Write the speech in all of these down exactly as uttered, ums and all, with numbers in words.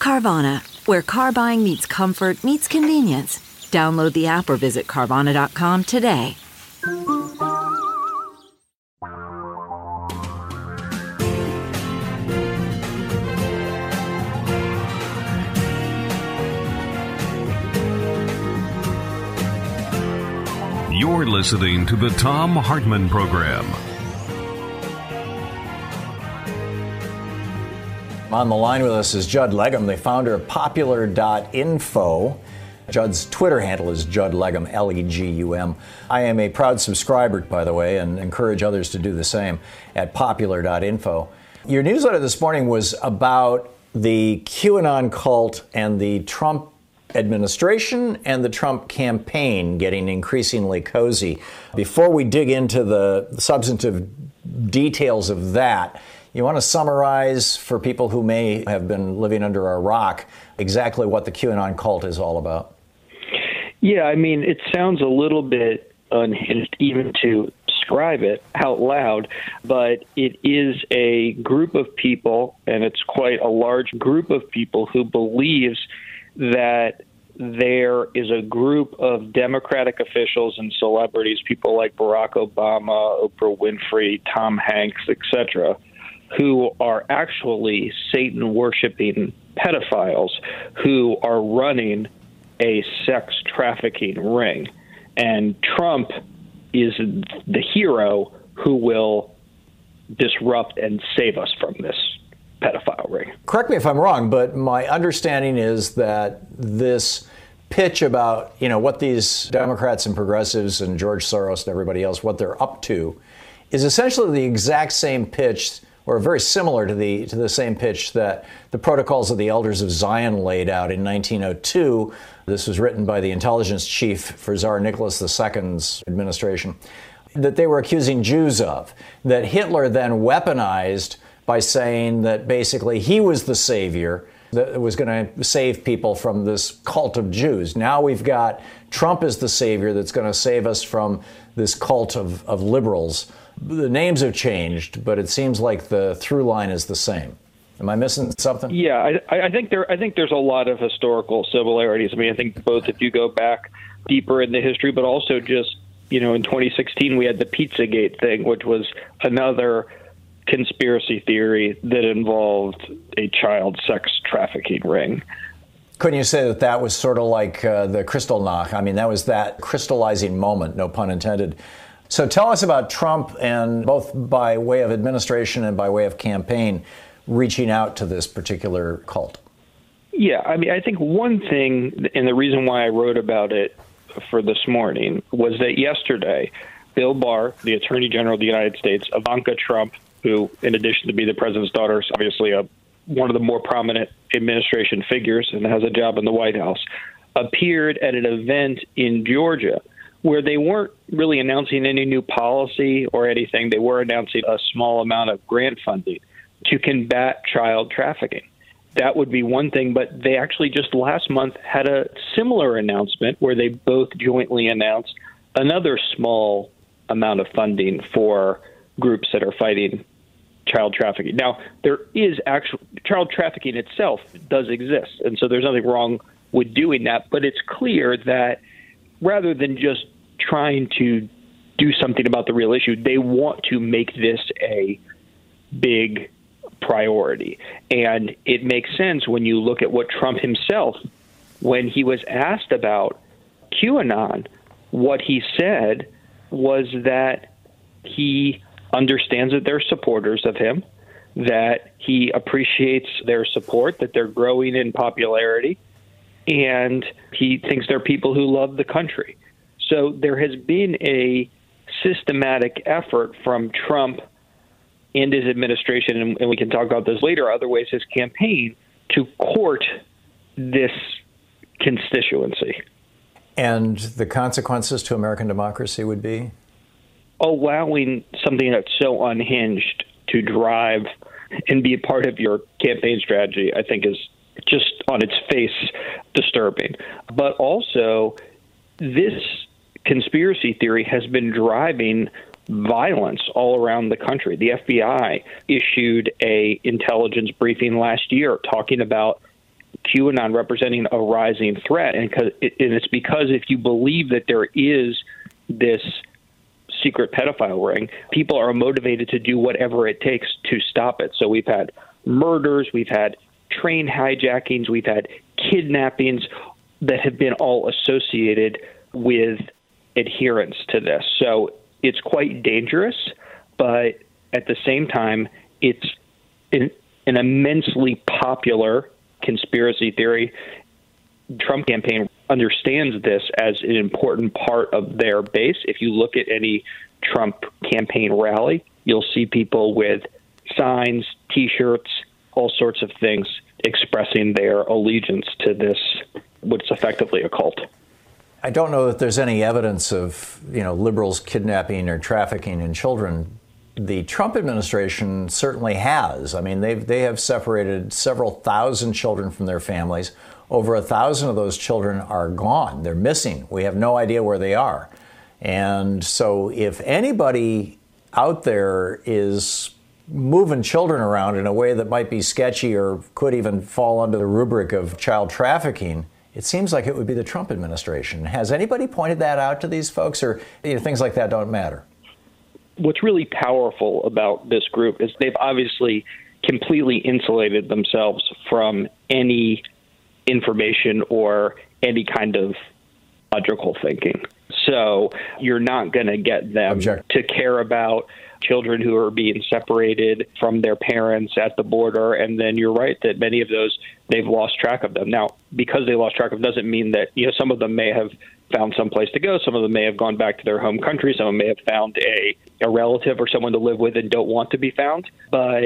Carvana, where car buying meets comfort meets convenience. Download the app or visit Carvana dot com today. You're listening to the Thom Hartmann Program. On the line with us is Judd Legum, the founder of Popular dot info. Judd's Twitter handle is Judd Legum, L E G U M. I am a proud subscriber, by the way, and encourage others to do the same at Popular dot info. Your newsletter this morning was about the QAnon cult and the Trump administration and the Trump campaign getting increasingly cozy. Before we dig into the substantive details of that, you want to summarize for people who may have been living under a rock exactly what the QAnon cult is all about? Yeah, I mean, it sounds a little bit unhinged even to describe it out loud, but it is a group of people, and it's quite a large group of people who believes that there is a group of Democratic officials and celebrities, people like Barack Obama, Oprah Winfrey, Tom Hanks, et cetera, who are actually Satan-worshipping pedophiles who are running a sex trafficking ring. And Trump is the hero who will disrupt and save us from this pedophile ring. Correct me if I'm wrong, but my understanding is that this pitch about, you know, what these Democrats and progressives and George Soros and everybody else, what they're up to, is essentially the exact same pitch or very similar to the to the same pitch that the Protocols of the Elders of Zion laid out in nineteen oh two. This was written by the intelligence chief for Tsar Nicholas the Second's administration, that they were accusing Jews of, that Hitler then weaponized by saying that basically he was the savior that was going to save people from this cult of Jews. Now we've got Trump is the savior that's going to save us from this cult of, of liberals. The names have changed, but it seems like the through line is the same. Am I missing something? Yeah, I, I think there. I think there's a lot of historical similarities. I mean, I think both if you go back deeper in the history, but also just, you know, in twenty sixteen, we had the Pizzagate thing, which was another conspiracy theory that involved a child sex trafficking ring. Couldn't you say that that was sort of like uh, the Kristallnacht? I mean, that was that crystallizing moment, no pun intended. So tell us about Trump, and both by way of administration and by way of campaign, reaching out to this particular cult. Yeah, I mean, I think one thing, and the reason why I wrote about it for this morning, was that yesterday, Bill Barr, the Attorney General of the United States, Ivanka Trump, who, in addition to be the president's daughter, is obviously a, one of the more prominent administration figures and has a job in the White House, appeared at an event in Georgia where they weren't really announcing any new policy or anything. They were announcing a small amount of grant funding to combat child trafficking. That would be one thing, but they actually just last month had a similar announcement where they both jointly announced another small amount of funding for groups that are fighting child trafficking. Now, there is actual child trafficking itself does exist, and so there's nothing wrong with doing that, but it's clear that rather than just trying to do something about the real issue, they want to make this a big priority. And it makes sense when you look at what Trump himself when he was asked about QAnon, what he said was that he understands that they're supporters of him, that he appreciates their support, that they're growing in popularity, and he thinks they're people who love the country. So there has been a systematic effort from Trump and his administration, and we can talk about this later, other ways his campaign, to court this constituency. And the consequences to American democracy would be? Allowing something that's so unhinged to drive and be a part of your campaign strategy, I think, is just on its face disturbing. But also, this conspiracy theory has been driving violence all around the country. The F B I issued a intelligence briefing last year talking about QAnon representing a rising threat. And it's because if you believe that there is this secret pedophile ring, people are motivated to do whatever it takes to stop it. So we've had murders, we've had train hijackings, we've had kidnappings that have been all associated with adherence to this. So it's quite dangerous, but at the same time, it's an, an immensely popular conspiracy theory. Trump campaign understands this as an important part of their base. If you look at any Trump campaign rally, you'll see people with signs, T-shirts, all sorts of things expressing their allegiance to this, what's effectively a cult. I don't know that there's any evidence of, you know, liberals kidnapping or trafficking in children. The Trump administration certainly has. I mean, they've, they have separated several thousand children from their families. Over a thousand of those children are gone. They're missing. We have no idea where they are. And so if anybody out there is moving children around in a way that might be sketchy or could even fall under the rubric of child trafficking, it seems like it would be the Trump administration. Has anybody pointed that out to these folks, or, you know, things like that don't matter? What's really powerful about this group is they've obviously completely insulated themselves from any information or any kind of logical thinking. So you're not going to get them Object. to care about children who are being separated from their parents at the border. And then you're right that many of those, they've lost track of them. Now, because they lost track of them doesn't mean that, you know, some of them may have found some place to go. Some of them may have gone back to their home country. Some of them may have found a, a relative or someone to live with and don't want to be found. But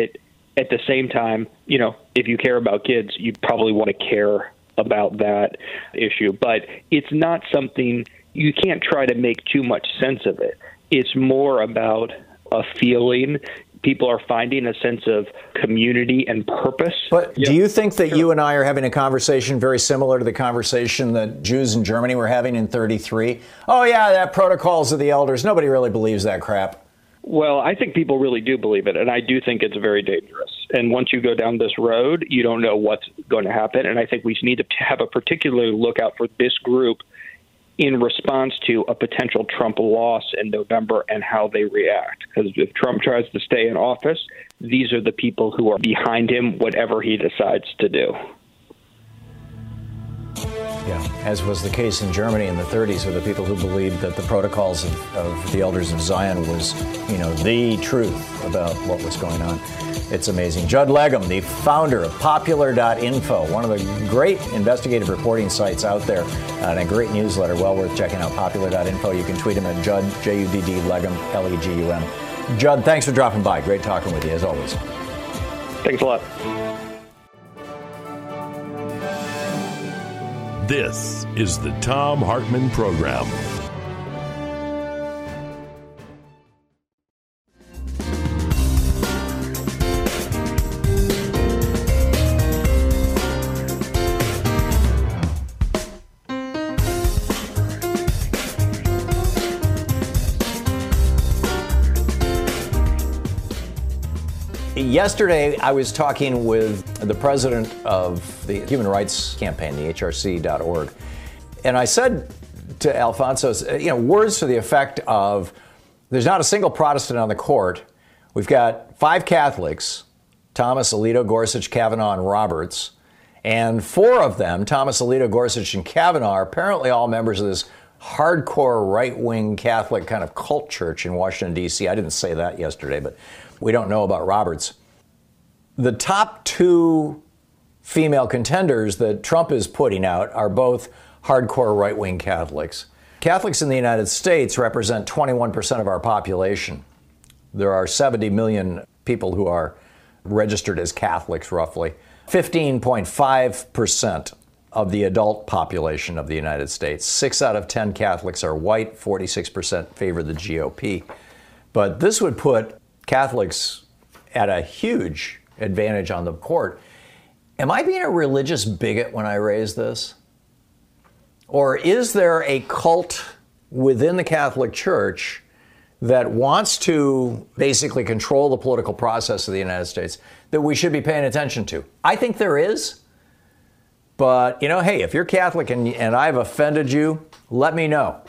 at the same time, you know, if you care about kids, you probably want to care about that issue. But it's not something you can't try to make too much sense of it. It's more about a feeling. People are finding a sense of community and purpose. But do you think that you and I are having a conversation very similar to the conversation that Jews in Germany were having in thirty-three? Oh, yeah, that Protocols of the Elders. Nobody really believes that crap. Well, I think people really do believe it, and I do think it's very dangerous. And once you go down this road, you don't know what's going to happen. And I think we need to have a particular lookout for this group in response to a potential Trump loss in November and how they react. Because if Trump tries to stay in office, these are the people who are behind him, whatever he decides to do. Yeah, as was the case in Germany in the thirties with the people who believed that the Protocols of, of the Elders of Zion was, you know, the truth about what was going on. It's amazing. Judd Legum, the founder of popular dot info, one of the great investigative reporting sites out there, and a great newsletter, well worth checking out, popular dot info. You can tweet him at Judd, J U D D, Legum, L E G U M. Judd, thanks for dropping by. Great talking with you, as always. Thanks a lot. This is the Thom Hartmann Program. Yesterday, I was talking with the president of the Human Rights Campaign, the H R C dot org, and I said to Alfonso, you know, words to the effect of, there's not a single Protestant on the court. We've got five Catholics, Thomas, Alito, Gorsuch, Kavanaugh, and Roberts, And four of them, Thomas, Alito, Gorsuch, and Kavanaugh, are apparently all members of this hardcore right-wing Catholic kind of cult church in Washington, D C. I didn't say that yesterday, but we don't know about Roberts. The top two female contenders that Trump is putting out are both hardcore right-wing Catholics. Catholics in the United States represent twenty-one percent of our population. There are seventy million people who are registered as Catholics, roughly. fifteen point five percent of the adult population of the United States. six out of ten Catholics are white. forty-six percent favor the G O P. But this would put Catholics at a huge advantage on the court. Am I being a religious bigot when I raise this? Or is there a cult within the Catholic Church that wants to basically control the political process of the United States that we should be paying attention to? I think there is. But, you know, hey, if you're Catholic and, and I've offended you, let me know.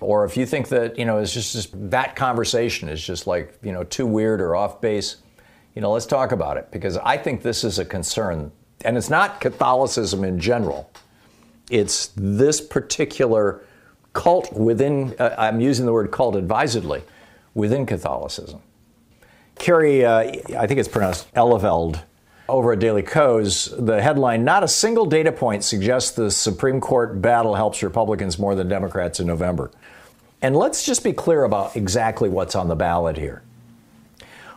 Or if you think that, you know, it's just, just that conversation is just like, you know, too weird or off base, you know, let's talk about it. Because I think this is a concern. And it's not Catholicism in general. It's this particular cult within, uh, I'm using the word cult advisedly, within Catholicism. Carrie, uh, I think it's pronounced Eleveld, over at Daily Kos, the headline, not a single data point suggests the Supreme Court battle helps Republicans more than Democrats in November. And let's just be clear about exactly what's on the ballot here.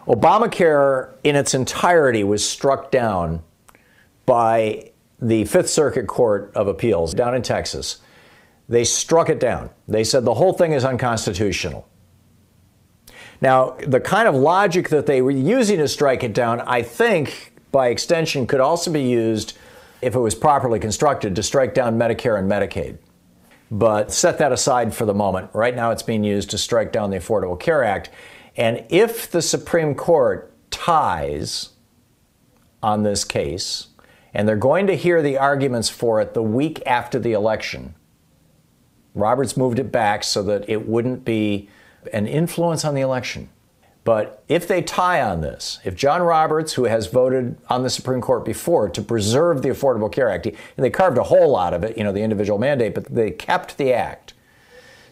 Obamacare in its entirety was struck down by the Fifth Circuit Court of Appeals down in Texas. They struck it down. They said the whole thing is unconstitutional. Now, the kind of logic that they were using to strike it down, I think, by extension, could also be used, if it was properly constructed, to strike down Medicare and Medicaid. But set that aside for the moment. Right now it's being used to strike down the Affordable Care Act. And if the Supreme Court ties on this case, and they're going to hear the arguments for it the week after the election, Roberts moved it back so that it wouldn't be an influence on the election. But if they tie on this, if John Roberts, who has voted on the Supreme Court before to preserve the Affordable Care Act, and they carved a whole out of it, you know, the individual mandate, but they kept the act.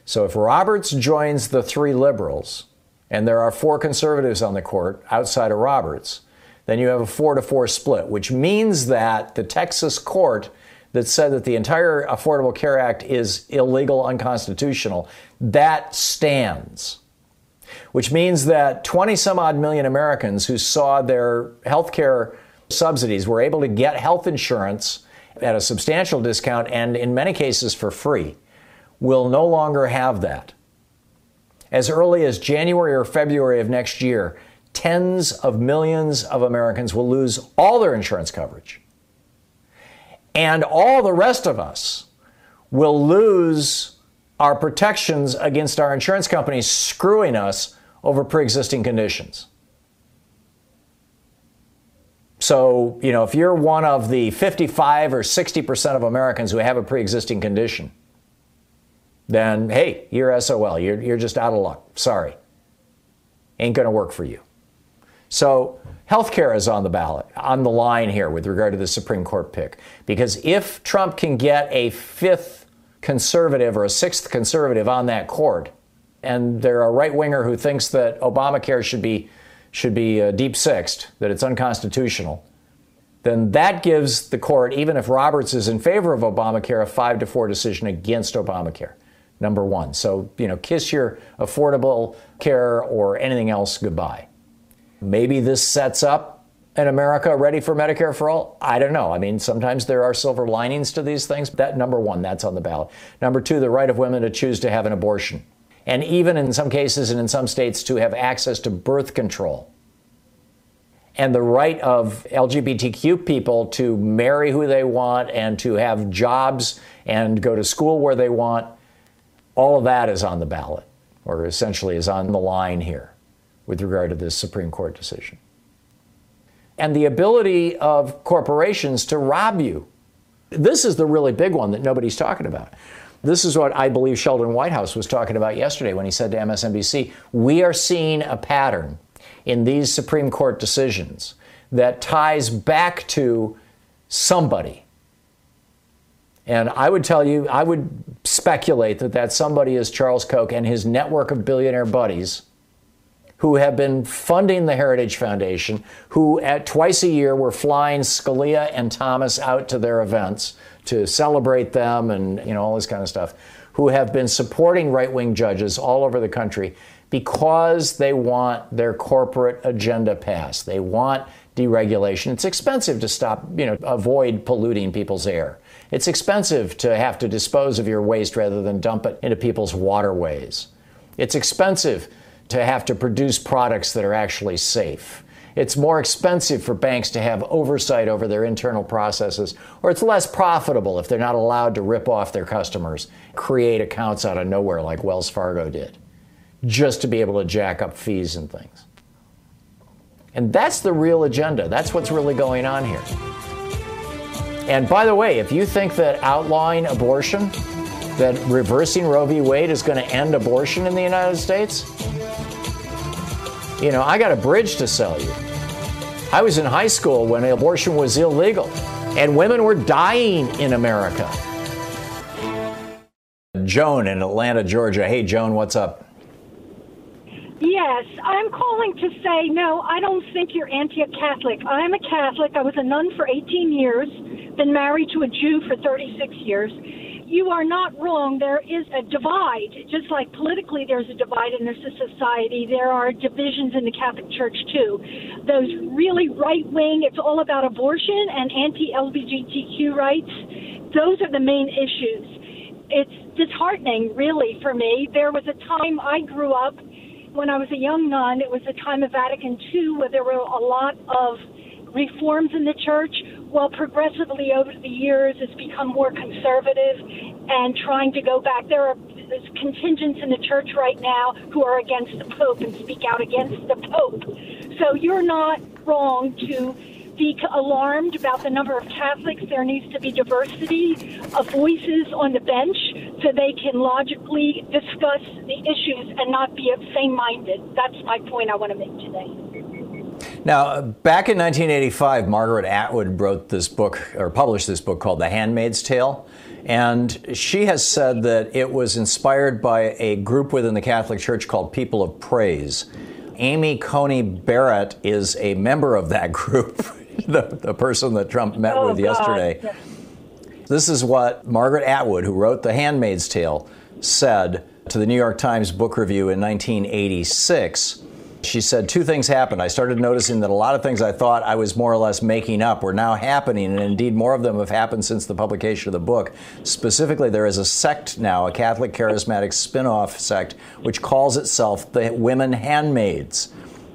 So if Roberts joins the three liberals, and there are four conservatives on the court outside of Roberts, then you have a four to four split, which means that the Texas court that said that the entire Affordable Care Act is illegal, unconstitutional, that stands. Which means that twenty some odd million Americans who saw their health care subsidies were able to get health insurance at a substantial discount and in many cases for free, will no longer have that. As early as January or February of next year, tens of millions of Americans will lose all their insurance coverage. And all the rest of us will lose our protections against our insurance companies screwing us over pre-existing conditions. So, you know, if you're one of the fifty-five or sixty percent of Americans who have a pre-existing condition, then, hey, you're S O L. You're, you're just out of luck. Sorry. Ain't going to work for you. So healthcare is on the ballot, on the line here with regard to the Supreme Court pick. Because if Trump can get a fifth conservative or a sixth conservative on that court, and they're a right-winger who thinks that Obamacare should be should be uh, deep-sixed, that it's unconstitutional, then that gives the court, even if Roberts is in favor of Obamacare, a five to four decision against Obamacare, number one. So, you know, kiss your affordable care or anything else goodbye. Maybe this sets up an America ready for Medicare for all. I don't know. I mean, sometimes there are silver linings to these things. That, number one, that's on the ballot. Number two, the right of women to choose to have an abortion. And even in some cases and in some states to have access to birth control. And the right of L G B T Q people to marry who they want and to have jobs and go to school where they want. All of that is on the ballot, or essentially is on the line here, with regard to this Supreme Court decision. And the ability of corporations to rob you. This is the really big one that nobody's talking about. This is what I believe Sheldon Whitehouse was talking about yesterday when he said to M S N B C, we are seeing a pattern in these Supreme Court decisions that ties back to somebody. And I would tell you, I would speculate that that somebody is Charles Koch and his network of billionaire buddies who have been funding the Heritage Foundation, who at twice a year were flying Scalia and Thomas out to their events to celebrate them and, you know, all this kind of stuff, who have been supporting right-wing judges all over the country because they want their corporate agenda passed. They want deregulation. It's expensive to stop, you know, avoid polluting people's air. It's expensive to have to dispose of your waste rather than dump it into people's waterways. It's expensive to have to produce products that are actually safe. It's more expensive for banks to have oversight over their internal processes, or it's less profitable if they're not allowed to rip off their customers, create accounts out of nowhere like Wells Fargo did, just to be able to jack up fees and things. And that's the real agenda. That's what's really going on here. And by the way, if you think that outlawing abortion, that reversing Roe v. Wade is going to end abortion in the United States, you know, I got a bridge to sell you. I was in high school when abortion was illegal, and women were dying in America. Joan in Atlanta, Georgia. Hey, Joan, what's up? Yes, I'm calling to say, no, I don't think you're anti-Catholic. I'm a Catholic. I was a nun for eighteen years, been married to a Jew for thirty-six years. You are not wrong. There is a divide. Just like politically there's a divide in this society, there are divisions in the Catholic Church, too. Those really right-wing, it's all about abortion and anti-L G B T Q rights. Those are the main issues. It's disheartening, really, for me. There was a time I grew up, when I was a young nun, it was the time of Vatican Two where there were a lot of reforms in the church. Well, progressively over the years, it's become more conservative and trying to go back. There are contingents in the church right now who are against the Pope and speak out against the Pope. So you're not wrong to be alarmed about the number of Catholics. There needs to be diversity of voices on the bench so they can logically discuss the issues and not be same-minded. That's my point I want to make today. Now, back in nineteen eighty-five, Margaret Atwood wrote this book, or published this book called The Handmaid's Tale. And she has said that it was inspired by a group within the Catholic Church called People of Praise. Amy Coney Barrett is a member of that group. The, the person that Trump met oh, with yesterday. God. This is what Margaret Atwood, who wrote The Handmaid's Tale, said to the New York Times Book Review in nineteen eighty-six. She said, two things happened. I started noticing that a lot of things I thought I was more or less making up were now happening, and indeed more of them have happened since the publication of the book. Specifically, there is a sect now, a Catholic charismatic spin-off sect, which calls itself the Women Handmaids.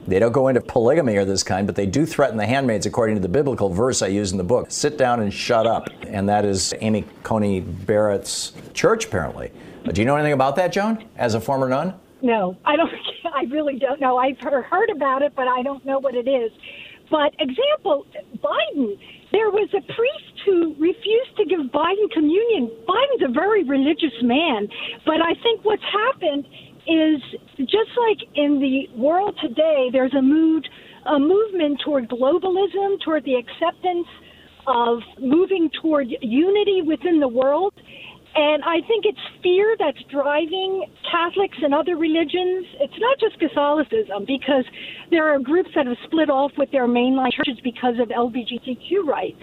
They don't go into polygamy or this kind, but they do threaten the handmaids according to the biblical verse I use in the book. Sit down and shut up. And that is Amy Coney Barrett's church, apparently. Do you know anything about that, Joan, as a former nun? No, I don't. I really don't know. I've heard about it, but I don't know what it is. But example, Biden, there was a priest who refused to give Biden communion. Biden's a very religious man. But I think what's happened is just like in the world today, there's a mood, a movement toward globalism, toward the acceptance of moving toward unity within the world. And I think it's fear that's driving Catholics and other religions. It's not just Catholicism, because there are groups that have split off with their mainline churches because of L G B T Q rights.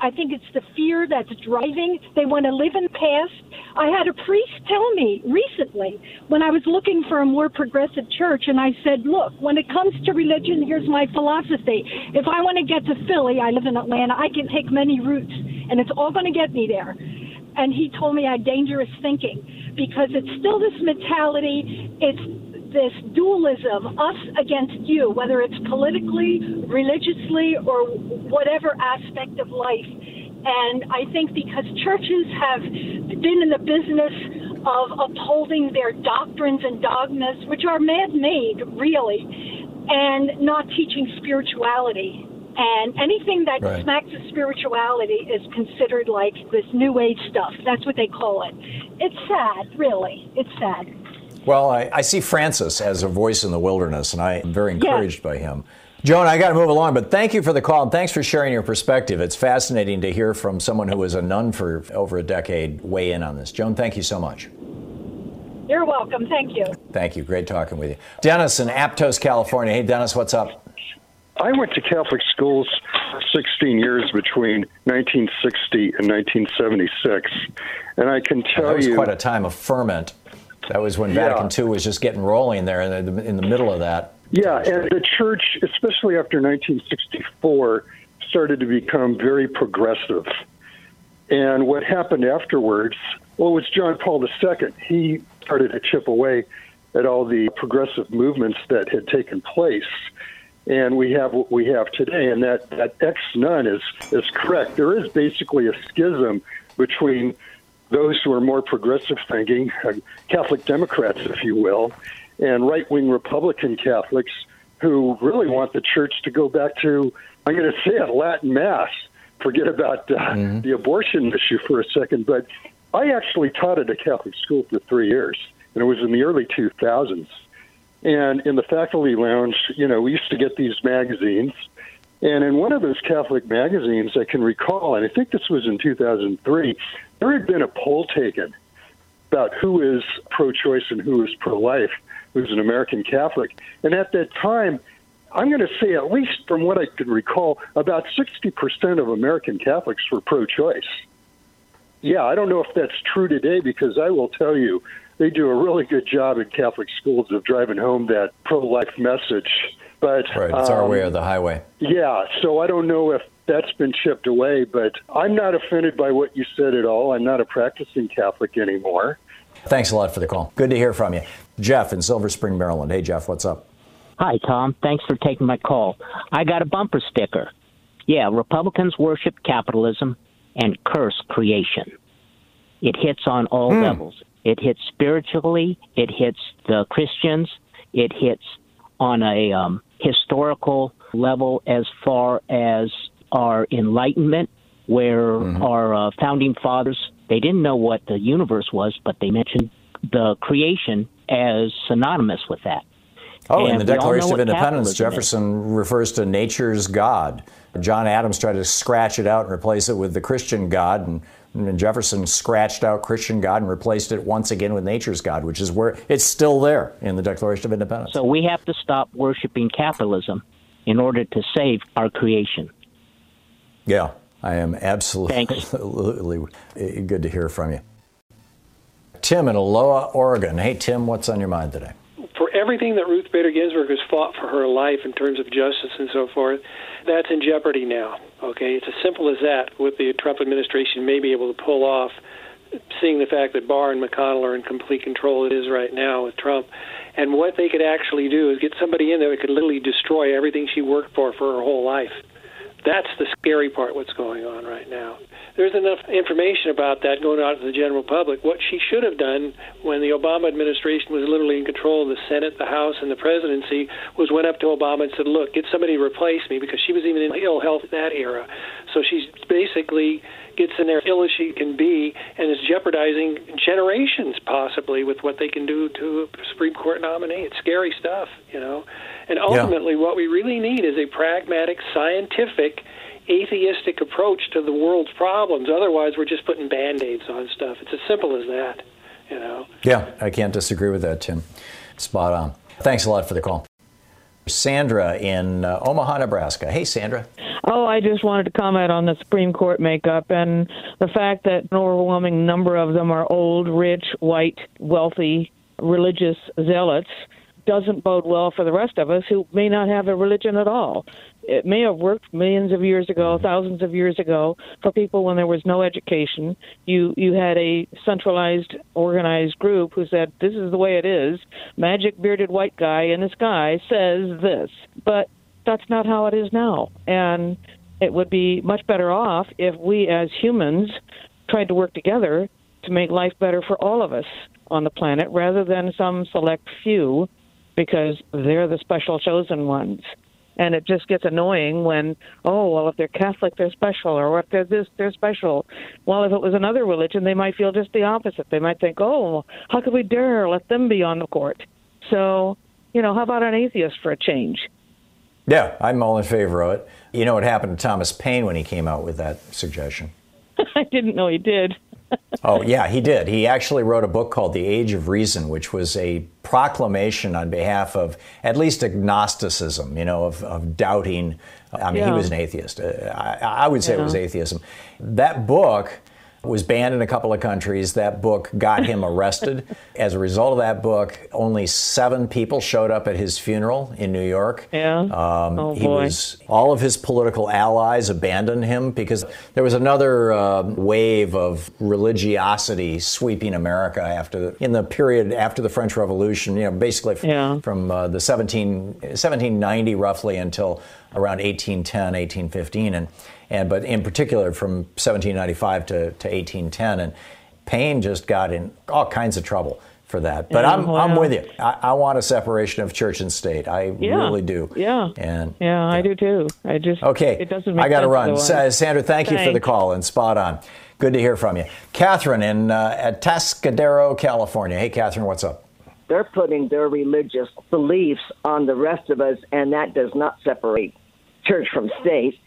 I think it's the fear that's driving. They want to live in the past. I had a priest tell me recently when I was looking for a more progressive church, and I said, look, when it comes to religion, here's my philosophy. If I want to get to Philly, I live in Atlanta, I can take many routes, and it's all going to get me there. And he told me I had dangerous thinking, because it's still this mentality, it's this dualism, us against you, whether it's politically, religiously, or whatever aspect of life. And I think because churches have been in the business of upholding their doctrines and dogmas, which are man-made, really, and not teaching spirituality. And anything that right. smacks of spirituality is considered like this New Age stuff. That's what they call it. It's sad, really. It's sad. Well, I, I see Francis as a voice in the wilderness, and I am very encouraged yes. by him. Joan, I got to move along, but thank you for the call and thanks for sharing your perspective. It's fascinating to hear from someone who was a nun for over a decade weigh in on this. Joan, thank you so much. You're welcome. Thank you. Thank you. Great talking with you. Dennis in Aptos, California. Hey, Dennis, what's up? I went to Catholic schools for sixteen years between nineteen sixty and nineteen seventy-six, and I can tell you... That was you, quite a time of ferment. That was when yeah. Vatican Two was just getting rolling there in the, in the middle of that. Yeah, and the church, especially after nineteen sixty-four, started to become very progressive. And what happened afterwards, well, it was John Paul the Second. He started to chip away at all the progressive movements that had taken place. And we have what we have today. And that, that ex-nun is, is correct. There is basically a schism between those who are more progressive thinking, Catholic Democrats, if you will, and right-wing Republican Catholics who really want the church to go back to, I'm going to say it, Latin Mass. Forget about uh, mm-hmm. the abortion issue for a second, but I actually taught at a Catholic school for three years, and it was in the early two thousands. And in the faculty lounge, you know, we used to get these magazines, and in one of those Catholic magazines, I can recall, and I think this was in two thousand three, there had been a poll taken about who is pro-choice and who is pro-life, who's an American Catholic. And at that time, I'm going to say, at least from what I could recall, about sixty percent of American Catholics were pro-choice. Yeah, I don't know if that's true today, because I will tell you, they do a really good job in Catholic schools of driving home that pro-life message. But, right, it's um, our way or the highway. Yeah, so I don't know if that's been chipped away, but I'm not offended by what you said at all. I'm not a practicing Catholic anymore. Thanks a lot for the call. Good to hear from you. Jeff in Silver Spring, Maryland. Hey, Jeff, what's up? Hi, Tom. Thanks for taking my call. I got a bumper sticker. Yeah, Republicans worship capitalism and curse creation. It hits on all mm. levels. It hits spiritually. It hits the Christians. It hits on a um, historical level as far as our Enlightenment, where mm-hmm. our uh, founding fathers, they didn't know what the universe was, but they mentioned the creation as synonymous with that. Oh, and in the Declaration of Independence, Jefferson refers to nature's God. John Adams tried to scratch it out and replace it with the Christian God, and, and Jefferson scratched out Christian God and replaced it once again with nature's God, which is where it's still there in the Declaration of Independence. So we have to stop worshiping capitalism in order to save our creation. Yeah, I am absolutely, absolutely good to hear from you. Tim in Aloha, Oregon. Hey, Tim, what's on your mind today? For everything that Ruth Bader Ginsburg has fought for her life in terms of justice and so forth, that's in jeopardy now. Okay, it's as simple as that. With the Trump administration may be able to pull off, seeing the fact that Barr and McConnell are in complete control, it is right now with Trump. And what they could actually do is get somebody in there that could literally destroy everything she worked for for her whole life. That's the scary part, what's going on right now. There's enough information about that going out to the general public. What she should have done when the Obama administration was literally in control of the Senate, the House, and the presidency was went up to Obama and said, look, get somebody to replace me, because she was even in ill health in that era. So she basically gets in there ill as she can be and is jeopardizing generations possibly with what they can do to a Supreme Court nominee. It's scary stuff, you know. And ultimately, yeah. what we really need is a pragmatic, scientific, atheistic approach to the world's problems. Otherwise, we're just putting Band-Aids on stuff. It's as simple as that, you know. Yeah, I can't disagree with that, Tim. Spot on. Thanks a lot for the call. Sandra in uh, Omaha, Nebraska. Hey, Sandra. Oh, I just wanted to comment on the Supreme Court makeup and the fact that an overwhelming number of them are old, rich, white, wealthy, religious zealots. Doesn't bode well for the rest of us who may not have a religion at all. It may have worked millions of years ago, thousands of years ago, for people when there was no education. You you had a centralized, organized group who said, this is the way it is. Magic bearded white guy in the sky says this. But that's not how it is now. And it would be much better off if we as humans tried to work together to make life better for all of us on the planet rather than some select few, because they're the special chosen ones. And it just gets annoying when, oh, well, if they're Catholic, they're special, or if they're this, they're special. Well, if it was another religion, they might feel just the opposite. They might think, oh, how could we dare let them be on the court? So, you know, how about an atheist for a change? Yeah, I'm all in favor of it. You know what happened to Thomas Paine when he came out with that suggestion? I didn't know he did. Oh, yeah, he did. He actually wrote a book called The Age of Reason, which was a proclamation on behalf of at least agnosticism, you know, of, of doubting. I mean, yeah. He was an atheist. I, I would say yeah. it was atheism. That book was banned in a couple of countries. That book got him arrested. As a result of that book, only seven people showed up at his funeral in New York. Yeah. Um, oh, he boy. was, all of his political allies abandoned him because there was another uh, wave of religiosity sweeping America after the, in the period after the French Revolution, you know, basically from, yeah. from uh, the seventeen, seventeen ninety roughly until around eighteen ten, eighteen fifteen. And And but in particular from seventeen ninety-five to, to eighteen ten, and Paine just got in all kinds of trouble for that. But yeah, I'm wow. I'm with you. I, I want a separation of church and state. I yeah, really do. Yeah. And yeah, yeah, I do too. I just okay. It doesn't make I got to run. S- Sandra, thank Thanks. you for the call and spot on. Good to hear from you, Catherine in uh, Atascadero, California. Hey, Catherine, what's up? They're putting their religious beliefs on the rest of us, and that does not separate church from state.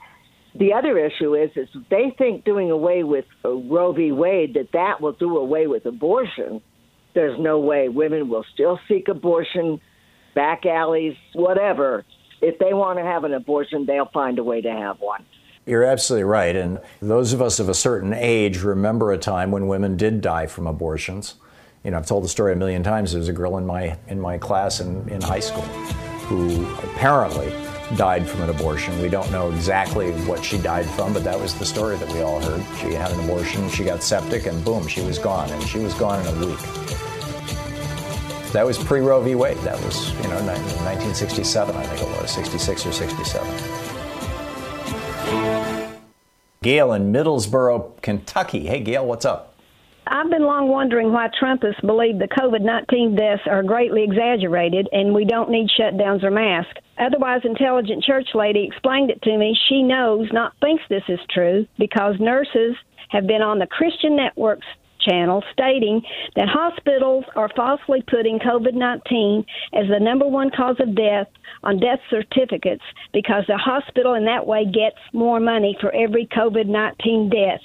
The other issue is, is they think doing away with Roe v. Wade, that that will do away with abortion. There's no way. Women will still seek abortion, back alleys, whatever. If they want to have an abortion, they'll find a way to have one. You're absolutely right. And those of us of a certain age remember a time when women did die from abortions. You know, I've told the story a million times. There was a girl in my in my class in, in high school who apparently died from an abortion. We don't know exactly what she died from, but that was the story that we all heard. She had an abortion, she got septic, and boom, she was gone. And she was gone in a week. That was pre-Roe v. Wade. That was, you know, nineteen sixty-seven, I think it was, sixty-six or sixty-seven. Gail in Middlesboro, Kentucky. Hey, Gail, what's up? I've been long wondering why Trumpists believe the covid nineteen deaths are greatly exaggerated and we don't need shutdowns or masks. Otherwise intelligent church lady explained it to me. She knows, not thinks this is true, because nurses have been on the Christian Network's channel stating that hospitals are falsely putting covid nineteen as the number one cause of death on death certificates because the hospital in that way gets more money for every covid nineteen death.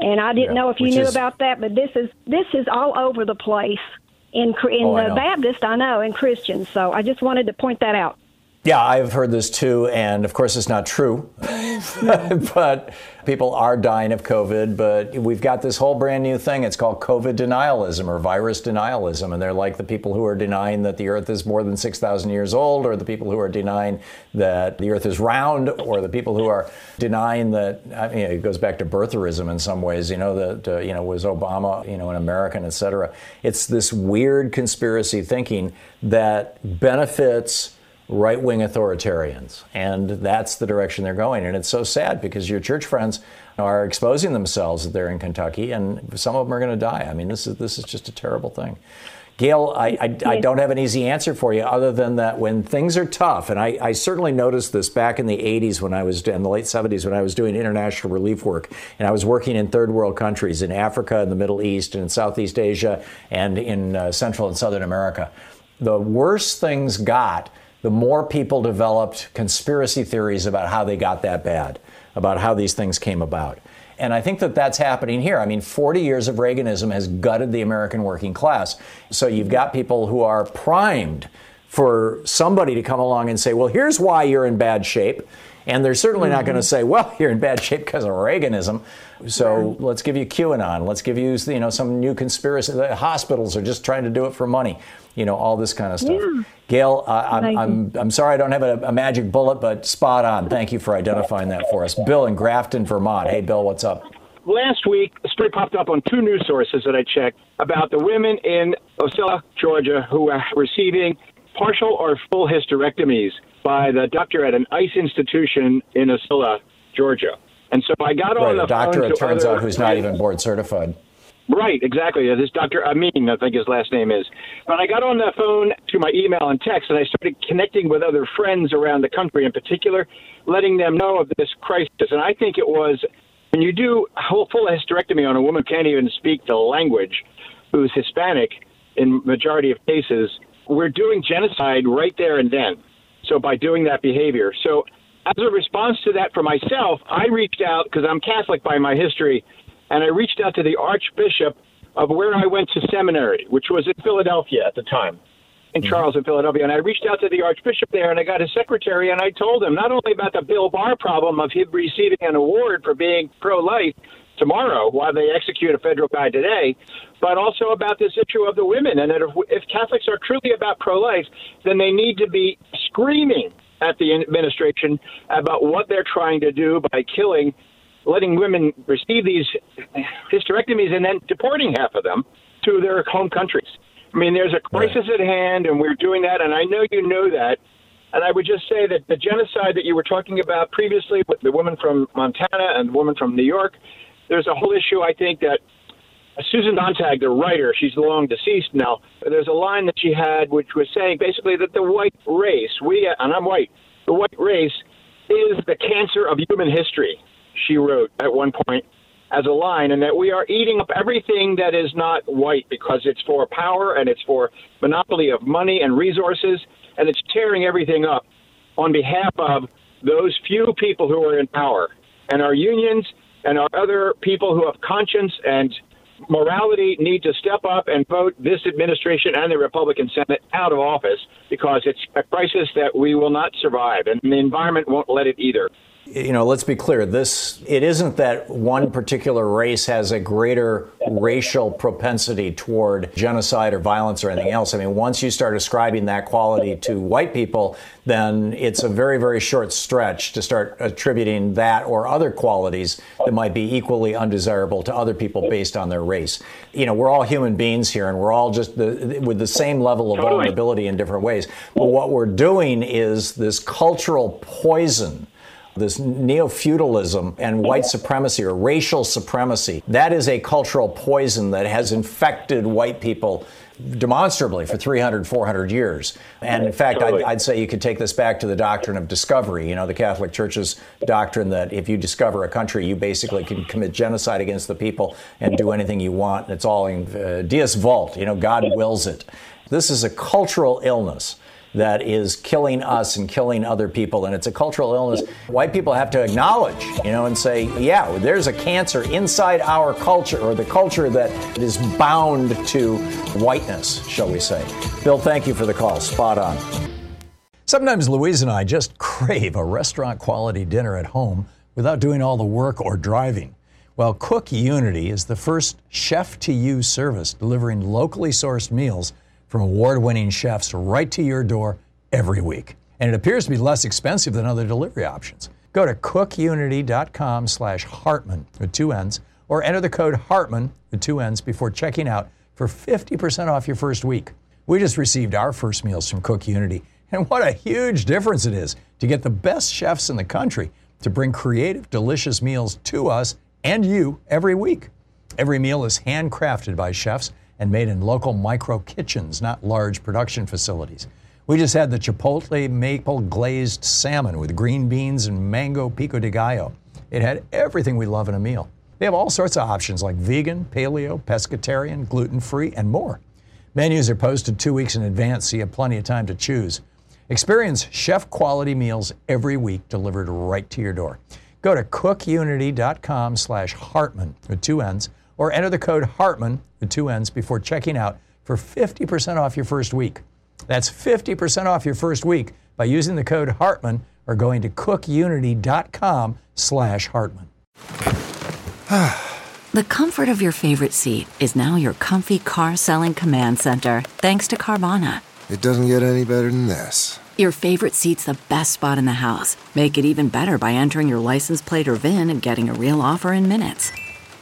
And I didn't yeah, know if you knew is, about that, but this is this is all over the place in in oh, the Baptist, I know, in Christians. So I just wanted to point that out. Yeah, I've heard this too, and of course it's not true. But people are dying of COVID, but we've got this whole brand new thing. It's called COVID denialism or virus denialism, and they're like the people who are denying that the earth is more than six thousand years old, or the people who are denying that the earth is round, or the people who are denying that, I mean, it goes back to birtherism in some ways, you know, that, uh, you know, was Obama, you know, an American, et cetera. It's this weird conspiracy thinking that benefits right-wing authoritarians. And that's the direction they're going. And it's so sad because your church friends are exposing themselves that they're in Kentucky, and some of them are going to die. I mean, this is this is just a terrible thing. Gail, I, I, I don't have an easy answer for you other than that when things are tough, and I, I certainly noticed this back in the eighties when I was, in the late seventies, when I was doing international relief work, and I was working in third world countries, in Africa, in the Middle East, and in Southeast Asia, and in uh, Central and Southern America. The worse things got, the more people developed conspiracy theories about how they got that bad, about how these things came about. And I think that that's happening here. I mean, forty years of Reaganism has gutted the American working class. So you've got people who are primed for somebody to come along and say, well, here's why you're in bad shape. And they're certainly mm-hmm. not going to say, well, you're in bad shape because of Reaganism. So let's give you QAnon. Let's give you, you know, some new conspiracy. The hospitals are just trying to do it for money. You know, all this kind of stuff. Yeah. Gail, uh, I'm, I'm I'm sorry I don't have a, a magic bullet, but spot on. Thank you for identifying that for us. Bill in Grafton, Vermont. Hey, Bill, what's up? Last week, a story popped up on two news sources that I checked about the women in Ocilla, Georgia, who are receiving partial or full hysterectomies by the doctor at an ICE institution in Ocilla, Georgia. And so I got on right, the a doctor, phone it turns other, out, who's not even board certified. Right, exactly. This Doctor Amin, I think his last name is. But I got on the phone to my email and text, and I started connecting with other friends around the country in particular, letting them know of this crisis. And I think it was, when you do a whole full hysterectomy on a woman who can't even speak the language, who's Hispanic in majority of cases, we're doing genocide right there and then. So by doing that behavior. So as a response to that for myself, I reached out, because I'm Catholic by my history, and I reached out to the Archbishop of where I went to seminary, which was in Philadelphia at the time, in mm-hmm. Charles in Philadelphia. And I reached out to the Archbishop there, and I got his secretary, and I told him not only about the Bill Barr problem of him receiving an award for being pro-life tomorrow while they execute a federal guy today, but also about this issue of the women, and that if, if Catholics are truly about pro-life, then they need to be screaming at the administration about what they're trying to do by killing, letting women receive these hysterectomies and then deporting half of them to their home countries. I mean, there's a crisis right. at hand, and we're doing that, and I know you know that. And I would just say that the genocide that you were talking about previously with the woman from Montana and the woman from New York, there's a whole issue, I think, that Susan Sontag, the writer, she's long deceased now, there's a line that she had which was saying basically that the white race, we and I'm white, the white race is the cancer of human history, she wrote at one point as a line, and that we are eating up everything that is not white because it's for power and it's for monopoly of money and resources, and it's tearing everything up on behalf of those few people who are in power. And our unions and our other people who have conscience and morality need to step up and vote this administration and the Republican Senate out of office, because it's a crisis that we will not survive, and the environment won't let it either. You know, let's be clear. This it isn't that one particular race has a greater racial propensity toward genocide or violence or anything else. I mean, once you start ascribing that quality to white people, then it's a very, very short stretch to start attributing that or other qualities that might be equally undesirable to other people based on their race. You know, we're all human beings here, and we're all just the, with the same level of vulnerability in different ways. But what we're doing is this cultural poison, this neo-feudalism and white supremacy or racial supremacy. That is a cultural poison that has infected white people demonstrably for three hundred, four hundred years. And in fact, I'd, I'd say you could take this back to the doctrine of discovery, you know, the Catholic Church's doctrine that if you discover a country, you basically can commit genocide against the people and do anything you want. It's all in uh, Deus Vult, you know, God wills it. This is a cultural illness that is killing us and killing other people. And it's a cultural illness white people have to acknowledge, you know, and say, yeah, there's a cancer inside our culture, or the culture that is bound to whiteness, shall we say. Bill, thank you for the call. Spot on. Sometimes Louise and I just crave a restaurant quality dinner at home without doing all the work or driving. Well, Cook Unity is the first chef to you service delivering locally sourced meals from award-winning chefs right to your door every week. And it appears to be less expensive than other delivery options. Go to cook unity dot com slash Hartmann with two N's, or enter the code Hartmann with two N's before checking out for fifty percent off your first week. We just received our first meals from Cook Unity, and what a huge difference it is to get the best chefs in the country to bring creative, delicious meals to us and you every week. Every meal is handcrafted by chefs and made in local micro kitchens, not large production facilities. We just had the Chipotle maple glazed salmon with green beans and mango pico de gallo. It had everything we love in a meal. They have all sorts of options like vegan, paleo, pescatarian, gluten-free, and more. Menus are posted two weeks in advance, so you have plenty of time to choose. Experience chef-quality meals every week delivered right to your door. Go to cook unity dot com slash Hartmann with two N's, or enter the code Hartmann with two N's before checking out for fifty percent off your first week. That's fifty percent off your first week by using the code Hartmann or going to cook unity dot com slash Hartmann. The comfort of your favorite seat is now your comfy car selling command center, thanks to Carvana. It doesn't get any better than this. Your favorite seat's the best spot in the house. Make it even better by entering your license plate or V I N and getting a real offer in minutes.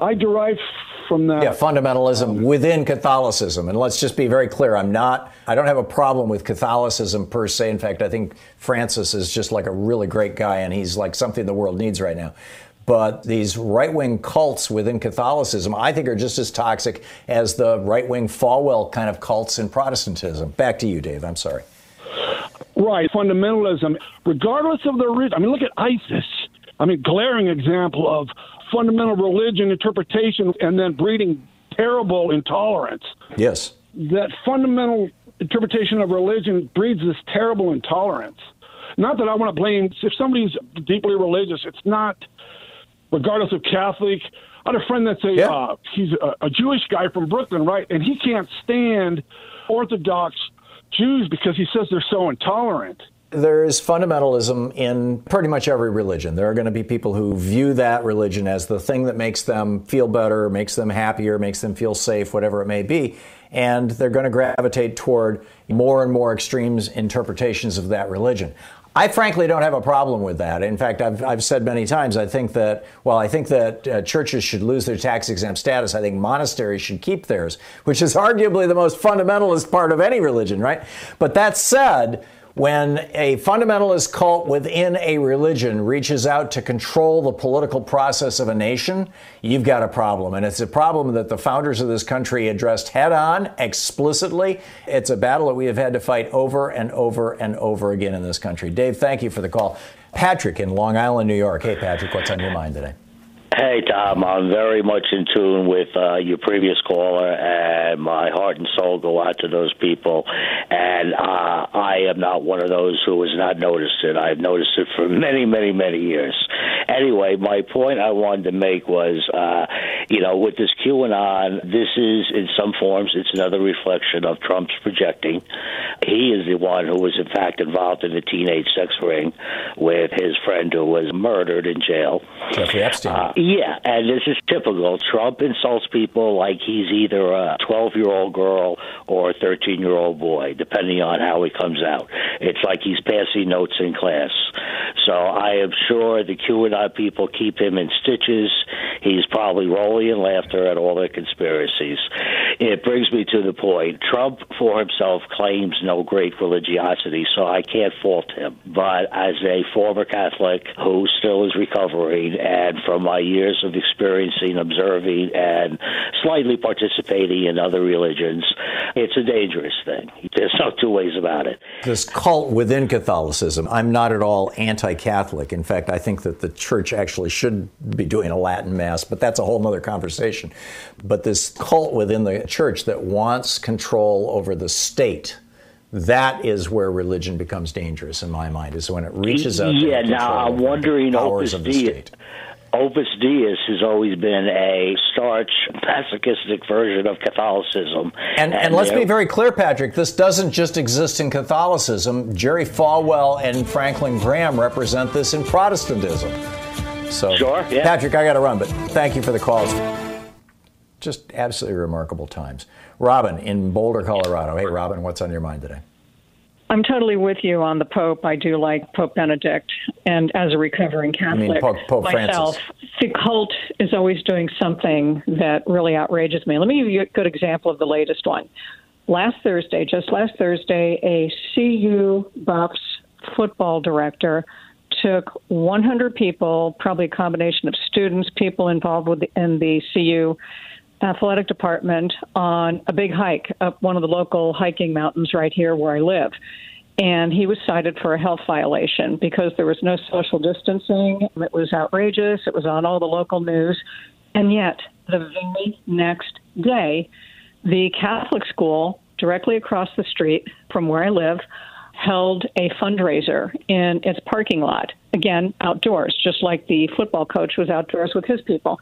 I derive from that. Yeah, fundamentalism um, within Catholicism. And let's just be very clear. I'm not, I don't have a problem with Catholicism per se. In fact, I think Francis is just like a really great guy, and he's like something the world needs right now. But these right-wing cults within Catholicism, I think, are just as toxic as the right-wing Falwell kind of cults in Protestantism. Back to you, Dave. I'm sorry. Right. Fundamentalism, regardless of the religion. I mean, look at ISIS. I mean, glaring example of fundamental religion interpretation and then breeding terrible intolerance. Yes. That fundamental interpretation of religion breeds this terrible intolerance. Not that I want to blame. If somebody's deeply religious, it's not, regardless of Catholic. I had a friend that's a, yeah. uh, he's a, a Jewish guy from Brooklyn, right? And he can't stand Orthodox Jews because he says they're so intolerant. There is fundamentalism in pretty much every religion. There are going to be people who view that religion as the thing that makes them feel better, makes them happier, makes them feel safe, whatever it may be. And they're going to gravitate toward more and more extreme interpretations of that religion. I frankly don't have a problem with that. In fact, I've, I've said many times, I think that, well, I think that uh, churches should lose their tax-exempt status. I think monasteries should keep theirs, which is arguably the most fundamentalist part of any religion, right? But that said, when a fundamentalist cult within a religion reaches out to control the political process of a nation, you've got a problem. And it's a problem that the founders of this country addressed head on, explicitly. It's a battle that we have had to fight over and over and over again in this country. Dave, thank you for the call. Patrick in Long Island, New York. Hey, Patrick, what's on your mind today? Hey, Tom, I'm very much in tune with uh, your previous caller, and my heart and soul go out to those people. And uh, I am not one of those who has not noticed it. I've noticed it for many, many, many years. Anyway, my point I wanted to make was, uh, you know, with this QAnon, this is, in some forms, it's another reflection of Trump's projecting. He is the one who was, in fact, involved in the teenage sex ring with his friend who was murdered in jail. Jeffrey Epstein. Uh, Yeah, and this is typical. Trump insults people like he's either a twelve-year-old girl or a thirteen-year-old boy, depending on how he comes out. It's like he's passing notes in class. So I am sure the QAnon people keep him in stitches. He's probably rolling in laughter at all their conspiracies. It brings me to the point. Trump for himself claims no great religiosity, so I can't fault him. But as a former Catholic who still is recovering, and from my years of experiencing, observing, and slightly participating in other religions, it's a dangerous thing. There's no two ways about it. This cult within Catholicism, I'm not at all anti-Catholic. In fact, I think that the church actually should be doing a Latin Mass, but that's a whole other conversation. But this cult within the church that wants control over the state, that is where religion becomes dangerous, in my mind, is when it reaches out yeah, to now I'm wondering, the powers of the state. Opus Deus has always been a starch, masochistic version of Catholicism. And, and, and let's you know, be very clear, Patrick, this doesn't just exist in Catholicism. Jerry Falwell and Franklin Graham represent this in Protestantism. So, sure, yeah. Patrick, I got to run, but thank you for the calls. Just absolutely remarkable times. Robin in Boulder, Colorado. Hey, Robin, what's on your mind today? I'm totally with you on the Pope. I do like Pope Benedict. And as a recovering Catholic I mean, Pope, Pope myself, Francis. The cult is always doing something that really outrages me. Let me give you a good example of the latest one. Last Thursday, just last Thursday, a C U Buffs football director took one hundred people, probably a combination of students, people involved with the, in the C U athletic department, on a big hike up one of the local hiking mountains right here where I live. And he was cited for a health violation because there was no social distancing. It was outrageous. It was on all the local news. And yet, the very next day, the Catholic school directly across the street from where I live held a fundraiser in its parking lot, again, outdoors, just like the football coach was outdoors with his people.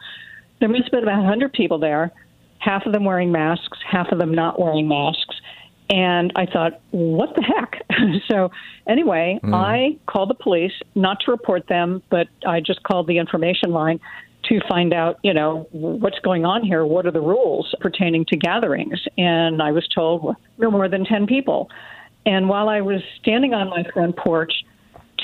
There must have been about one hundred people there, half of them wearing masks, half of them not wearing masks. And I thought, what the heck? So anyway, mm. I called the police, not to report them, but I just called the information line to find out, you know, what's going on here? What are the rules pertaining to gatherings? And I was told no more than ten people. And while I was standing on my front porch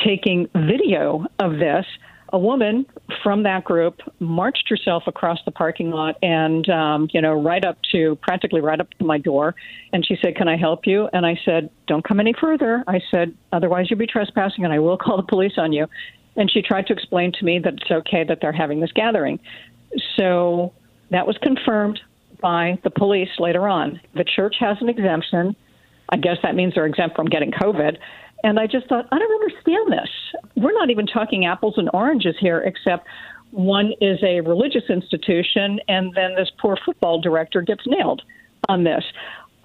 taking video of this, a woman from that group marched herself across the parking lot and, um, you know, right up to, practically right up to my door. And she said, "Can I help you?" And I said, "Don't come any further." I said, "Otherwise you'll be trespassing and I will call the police on you." And she tried to explain to me that it's okay that they're having this gathering. So that was confirmed by the police later on. The church has an exemption. I guess that means they're exempt from getting COVID. And I just thought, I don't understand this. We're not even talking apples and oranges here, except one is a religious institution, and then this poor football director gets nailed on this.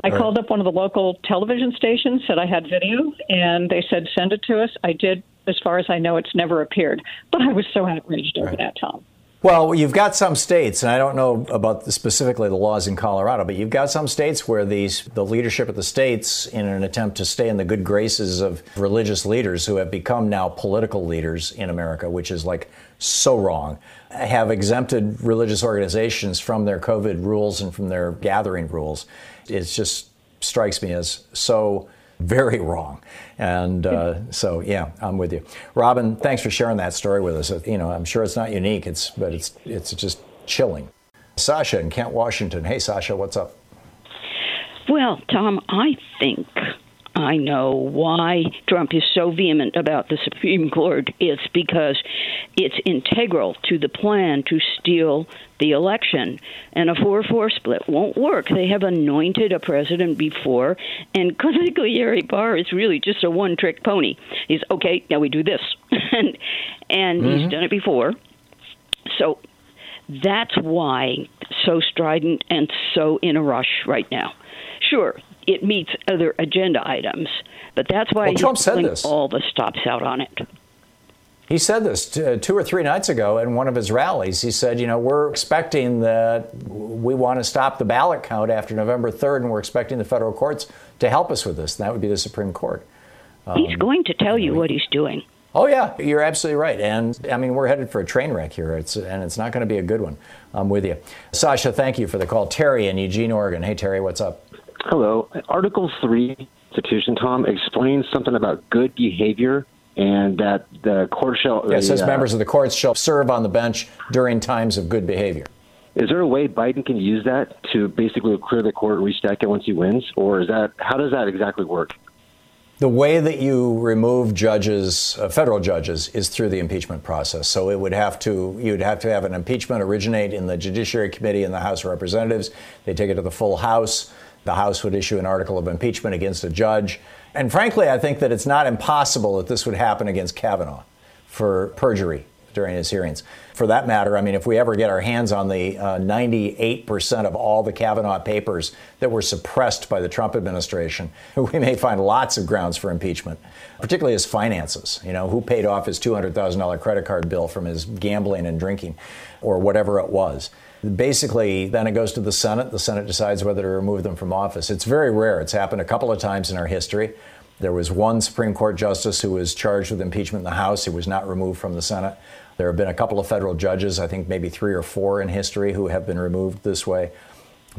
I All right. called up one of the local television stations, said I had video, and they said, send it to us. I did. As far as I know, it's never appeared. But I was so outraged over right. that, Tom. Well, you've got some states, and I don't know about the, specifically the laws in Colorado, but you've got some states where these the leadership of the states, in an attempt to stay in the good graces of religious leaders who have become now political leaders in America, which is like so wrong, have exempted religious organizations from their COVID rules and from their gathering rules. It just strikes me as so very wrong. And uh, so, yeah, I'm with you. Robin, thanks for sharing that story with us. You know, I'm sure it's not unique, it's but it's it's just chilling. Sasha in Kent, Washington. Hey, Sasha, what's up? Well, Tom, I think I know why Trump is so vehement about the Supreme Court. It's because it's integral to the plan to steal the election. And a four four split won't work. They have anointed a president before, and Larry Barr is really just a one-trick pony. He's, okay, now we do this. and and mm-hmm. he's done it before. So that's why so strident and so in a rush right now. Sure, it meets other agenda items, but that's why well, Trump said this. All the stops out on it. He said this t- two or three nights ago in one of his rallies. He said, you know, we're expecting that we want to stop the ballot count after November third, and we're expecting the federal courts to help us with this. And that would be the Supreme Court. Um, he's going to tell you what he's doing. Oh, yeah, you're absolutely right. And I mean, we're headed for a train wreck here, it's, and it's not going to be a good one. I'm with you. Sasha, thank you for the call. Terry in Eugene, Oregon. Hey, Terry, what's up? Hello. Article three, Constitution, Tom, explains something about good behavior and that the court shall... Yeah, it says uh, members of the courts shall serve on the bench during times of good behavior. Is there a way Biden can use that to basically clear the court, restack it once he wins? Or is that how does that exactly work? The way that you remove judges, uh, federal judges, is through the impeachment process. So it would have to, you'd have to have an impeachment originate in the Judiciary Committee in the House of Representatives. They take it to the full House. The House would issue an article of impeachment against a judge. And frankly, I think that it's not impossible that this would happen against Kavanaugh for perjury during his hearings. For that matter, I mean, if we ever get our hands on the uh, ninety-eight percent of all the Kavanaugh papers that were suppressed by the Trump administration, we may find lots of grounds for impeachment, particularly his finances. You know, who paid off his two hundred thousand dollars credit card bill from his gambling and drinking or whatever it was. Basically, then it goes to the Senate. The Senate decides whether to remove them from office. It's very rare. It's happened a couple of times in our history. There was one Supreme Court justice who was charged with impeachment in the House. He was not removed from the Senate. There have been a couple of federal judges, I think maybe three or four in history, who have been removed this way.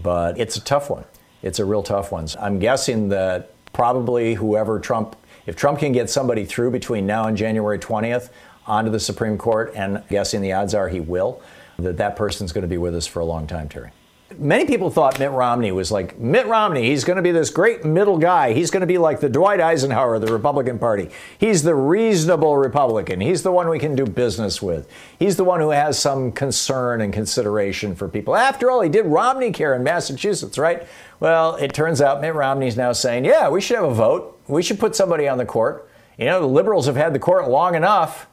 But it's a tough one. It's a real tough one. So I'm guessing that probably whoever Trump, if Trump can get somebody through between now and January twentieth onto the Supreme Court, and I'm guessing the odds are he will, that that person's going to be with us for a long time, Terry. Many people thought Mitt Romney was like, Mitt Romney, he's going to be this great middle guy. He's going to be like the Dwight Eisenhower of the Republican Party. He's the reasonable Republican. He's the one we can do business with. He's the one who has some concern and consideration for people. After all, he did Romney Care in Massachusetts, right? Well, it turns out Mitt Romney's now saying, yeah, we should have a vote. We should put somebody on the court. You know, the liberals have had the court long enough.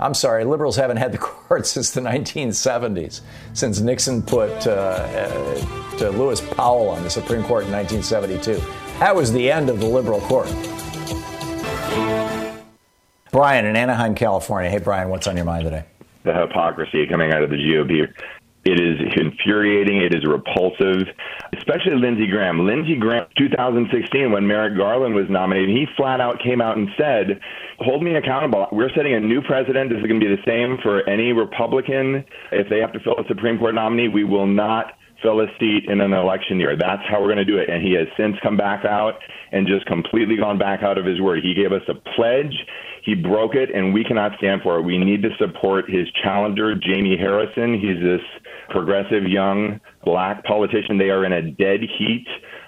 I'm sorry, liberals haven't had the court since the nineteen seventies, since Nixon put uh, uh, to Lewis Powell on the Supreme Court in nineteen seventy-two. That was the end of the liberal court. Brian in Anaheim, California. Hey, Brian, what's on your mind today? The hypocrisy coming out of the G O P. It is infuriating. It is repulsive, especially Lindsey Graham. Lindsey Graham, two thousand sixteen, when Merrick Garland was nominated, he flat out came out and said, hold me accountable. We're setting a new precedent. This is going to be the same for any Republican. If they have to fill a Supreme Court nominee, we will not fill a seat in an election year. That's how we're going to do it. And he has since come back out and just completely gone back out of his word. He gave us a pledge. He broke it, and we cannot stand for it. We need to support his challenger, Jamie Harrison. He's this progressive, young, black politician. They are in a dead heat.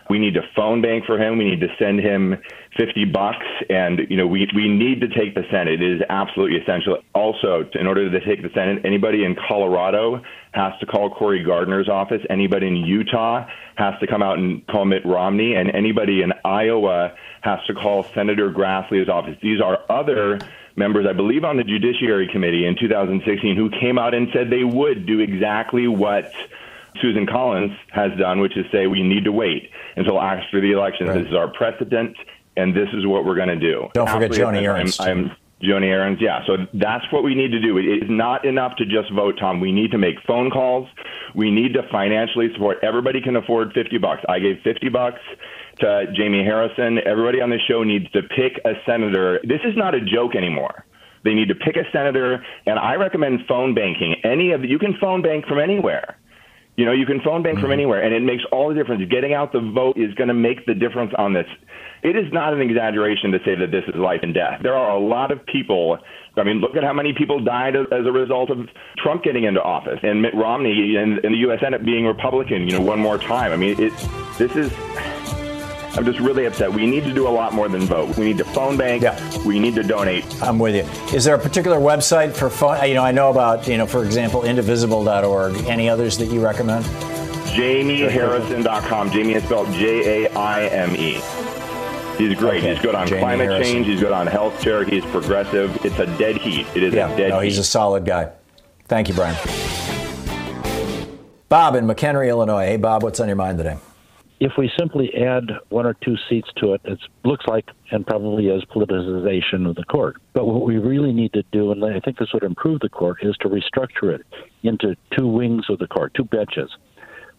We need to phone bank for him. We need to send him fifty bucks. And, you know, we, we need to take the Senate. It is absolutely essential. Also, in order to take the Senate, anybody in Colorado has to call Cory Gardner's office. Anybody in Utah has to come out and call Mitt Romney. And anybody in Iowa has to call Senator Grassley's office. These are other members, I believe, on the Judiciary Committee in two thousand sixteen who came out and said they would do exactly what Susan Collins has done, which is say we need to wait until after the election. Right. This is our precedent, and this is what we're going to do. Don't forget Joni Ernst. I'm, I'm Joni Ernst, yeah. So that's what we need to do. It is not enough to just vote, Tom. We need to make phone calls. We need to financially support. Everybody can afford fifty bucks. I gave fifty bucks to Jamie Harrison. Everybody on the show needs to pick a senator. This is not a joke anymore. They need to pick a senator, and I recommend phone banking. Any of you can phone bank from anywhere. You know, you can phone bank from anywhere, and it makes all the difference. Getting out the vote is going to make the difference on this. It is not an exaggeration to say that this is life and death. There are a lot of people. I mean, look at how many people died as a result of Trump getting into office and Mitt Romney and, and the U S Senate being Republican, you know, one more time. I mean, it, this is – I'm just really upset. We need to do a lot more than vote. We need to phone bank. Yeah. We need to donate. I'm with you. Is there a particular website for phone – you know, I know about, you know, for example, indivisible dot org. Any others that you recommend? Jamie Harrison dot com. Jamie is spelled J A I M E. He's great. Okay. He's good on Jamie climate Harrison. change. He's good on health care. He's progressive. It's a dead heat. It is yeah, a dead no, heat. He's a solid guy. Thank you, Brian. Bob in McHenry, Illinois. Hey, Bob, what's on your mind today? If we simply add one or two seats to it, it looks like and probably is politicization of the court. But what we really need to do, and I think this would improve the court, is to restructure it into two wings of the court, two benches,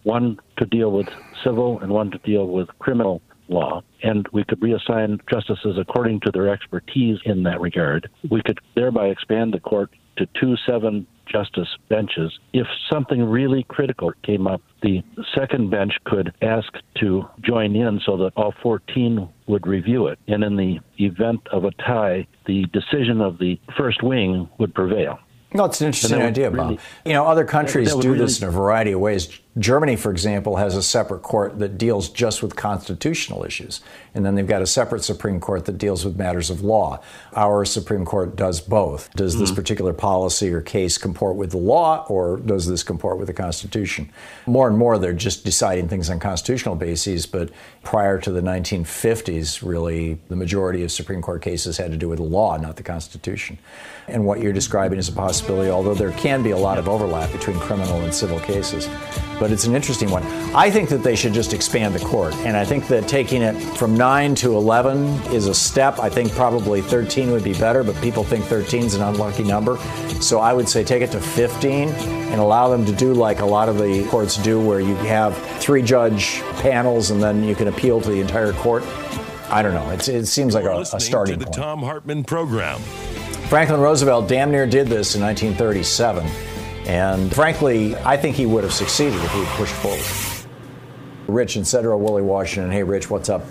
one to deal with civil and one to deal with criminal law, and we could reassign justices according to their expertise in that regard. We could thereby expand the court to two seven justice benches. If something really critical came up, the second bench could ask to join in so that all fourteen would review it. And in the event of a tie, the decision of the first wing would prevail. No, it's an interesting idea, really, Bob. You know, other countries do really this in a variety of ways. Germany, for example, has a separate court that deals just with constitutional issues. And then they've got a separate Supreme Court that deals with matters of law. Our Supreme Court does both. Does mm-hmm. this particular policy or case comport with the law, or does this comport with the Constitution? More and more, they're just deciding things on constitutional bases. But prior to the nineteen fifties, really, the majority of Supreme Court cases had to do with the law, not the Constitution. And what you're describing is a possibility, although there can be a lot of overlap between criminal and civil cases. But it's an interesting one. I think that they should just expand the court. And I think that taking it from nine to eleven is a step. I think probably thirteen would be better, but people think thirteen is an unlucky number. So I would say take it to fifteen and allow them to do like a lot of the courts do, where you have three-judge panels and then you can appeal to the entire court. I don't know. It's, it seems like a, a starting point. You're listening to the Thom Hartmann Program. Franklin Roosevelt damn near did this in nineteen thirty-seven. And frankly, I think he would have succeeded if he had pushed forward. Rich in Cedar Woolley, Washington. Hey, Rich, what's up?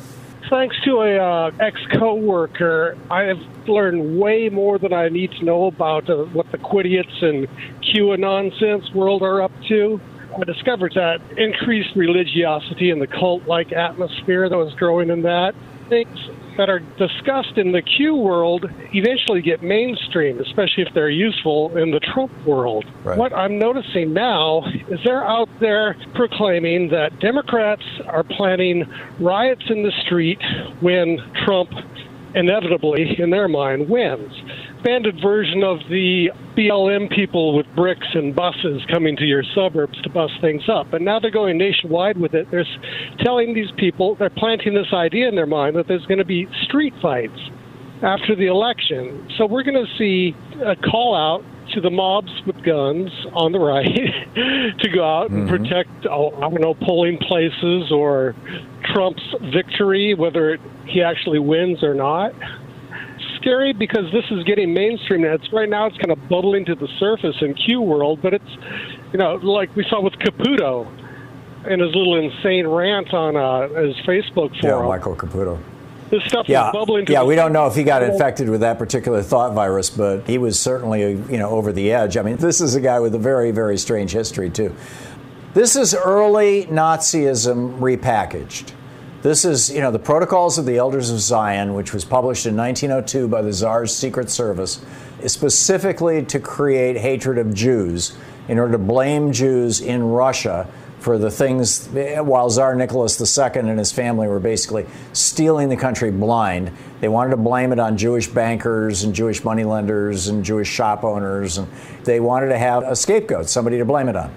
thanks to a uh, ex-coworker, I have learned way more than I need to know about uh, what the Quiddiots and QAnon sense world are up to. I discovered that increased religiosity and the cult-like atmosphere that was growing in that. Things that are discussed in the Q world eventually get mainstream, especially if they're useful in the Trump world. Right. What I'm noticing now is they're out there proclaiming that Democrats are planning riots in the street when Trump inevitably, in their mind, wins. Banded version of the B L M people with bricks and buses coming to your suburbs to bust things up. And now they're going nationwide with it. They're telling these people, they're planting this idea in their mind that there's going to be street fights after the election. So we're going to see a call out to the mobs with guns on the right to go out mm-hmm. and protect, oh, I don't know, polling places or Trump's victory, whether it, he actually wins or not. Scary because this is getting mainstream. It's right now. It's kind of bubbling to the surface in Q world, but it's, you know, like we saw with Caputo and his little insane rant on uh, his Facebook forum. Yeah, Michael Caputo. This stuff yeah. is bubbling to yeah, the surface. Yeah, we don't know if he got infected with that particular thought virus, but he was certainly, you know, over the edge. I mean, this is a guy with a very, very strange history too. This is early Nazism repackaged. This is, you know, the Protocols of the Elders of Zion, which was published in nineteen oh two by the Tsar's Secret Service, specifically to create hatred of Jews in order to blame Jews in Russia for the things, while Tsar Nicholas the Second and his family were basically stealing the country blind. They wanted to blame it on Jewish bankers and Jewish moneylenders and Jewish shop owners, and they wanted to have a scapegoat, somebody to blame it on.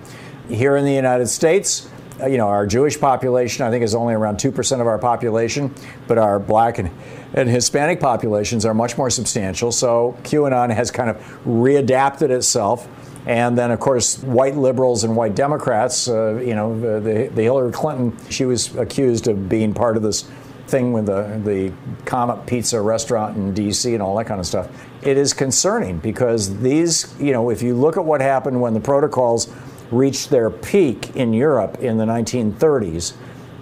Here in the United States, you know, our Jewish population, I think, is only around two percent of our population, but our black and, and Hispanic populations are much more substantial. So QAnon has kind of readapted itself. And then, of course, white liberals and white Democrats, uh, you know, the, the Hillary Clinton, she was accused of being part of this thing with the, the Comet Pizza restaurant in D C and all that kind of stuff. It is concerning because these, you know, if you look at what happened when the protocols reached their peak in Europe in the nineteen thirties,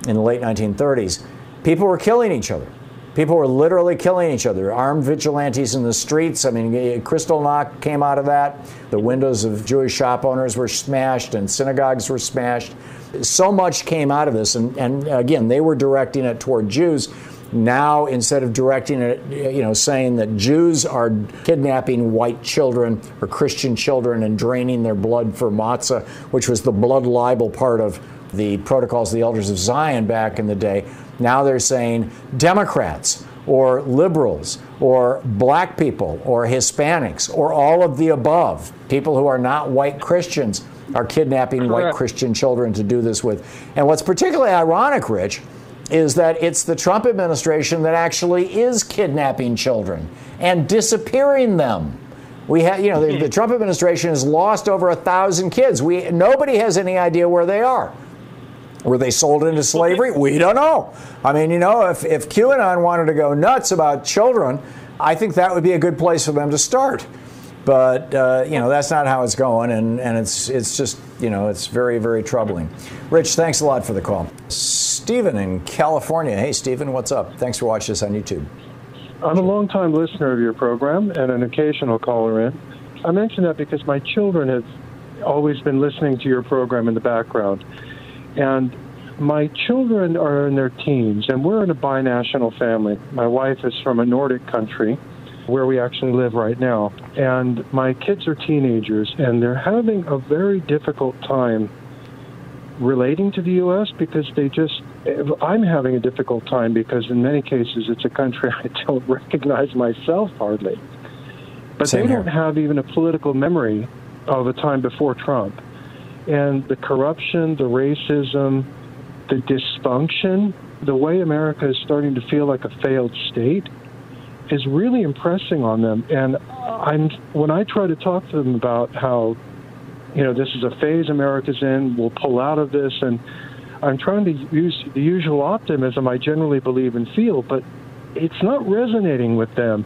in the late nineteen thirties, people were killing each other. People were literally killing each other, armed vigilantes in the streets. I mean, Kristallnacht came out of that. The windows of Jewish shop owners were smashed and synagogues were smashed. So much came out of this. And, and again, they were directing it toward Jews. Now, instead of directing it, you know, saying that Jews are kidnapping white children or Christian children and draining their blood for matzah, which was the blood libel part of the Protocols of the Elders of Zion back in the day, now they're saying Democrats or liberals or black people or Hispanics or all of the above, people who are not white Christians are kidnapping Correct. White Christian children to do this with. And what's particularly ironic, Rich, is that it's the Trump administration that actually is kidnapping children and disappearing them. We have, you know, the, the Trump administration has lost over a thousand kids. We nobody has any idea where they are. Were they sold into slavery? We don't know. I mean, you know, if, if QAnon wanted to go nuts about children, I think that would be a good place for them to start. But, uh, you know, that's not how it's going. And, and it's it's just, you know, it's very, very troubling. Rich, thanks a lot for the call. Stephen in California. Hey, Stephen, what's up? Thanks for watching this on YouTube. I'm a longtime listener of your program and an occasional caller in. I mention that because my children have always been listening to your program in the background. And my children are in their teens, and we're in a binational family. My wife is from a Nordic country, where we actually live right now. And my kids are teenagers, and they're having a very difficult time relating to the U S because they just, I'm having a difficult time because in many cases it's a country I don't recognize myself hardly. But Same they here. Don't have even a political memory of a time before Trump. And the corruption, the racism, the dysfunction, the way America is starting to feel like a failed state is really impressing on them. And I'm when I try to talk to them about how, you know, this is a phase America's in, we'll pull out of this, and I'm trying to use the usual optimism I generally believe and feel, but it's not resonating with them.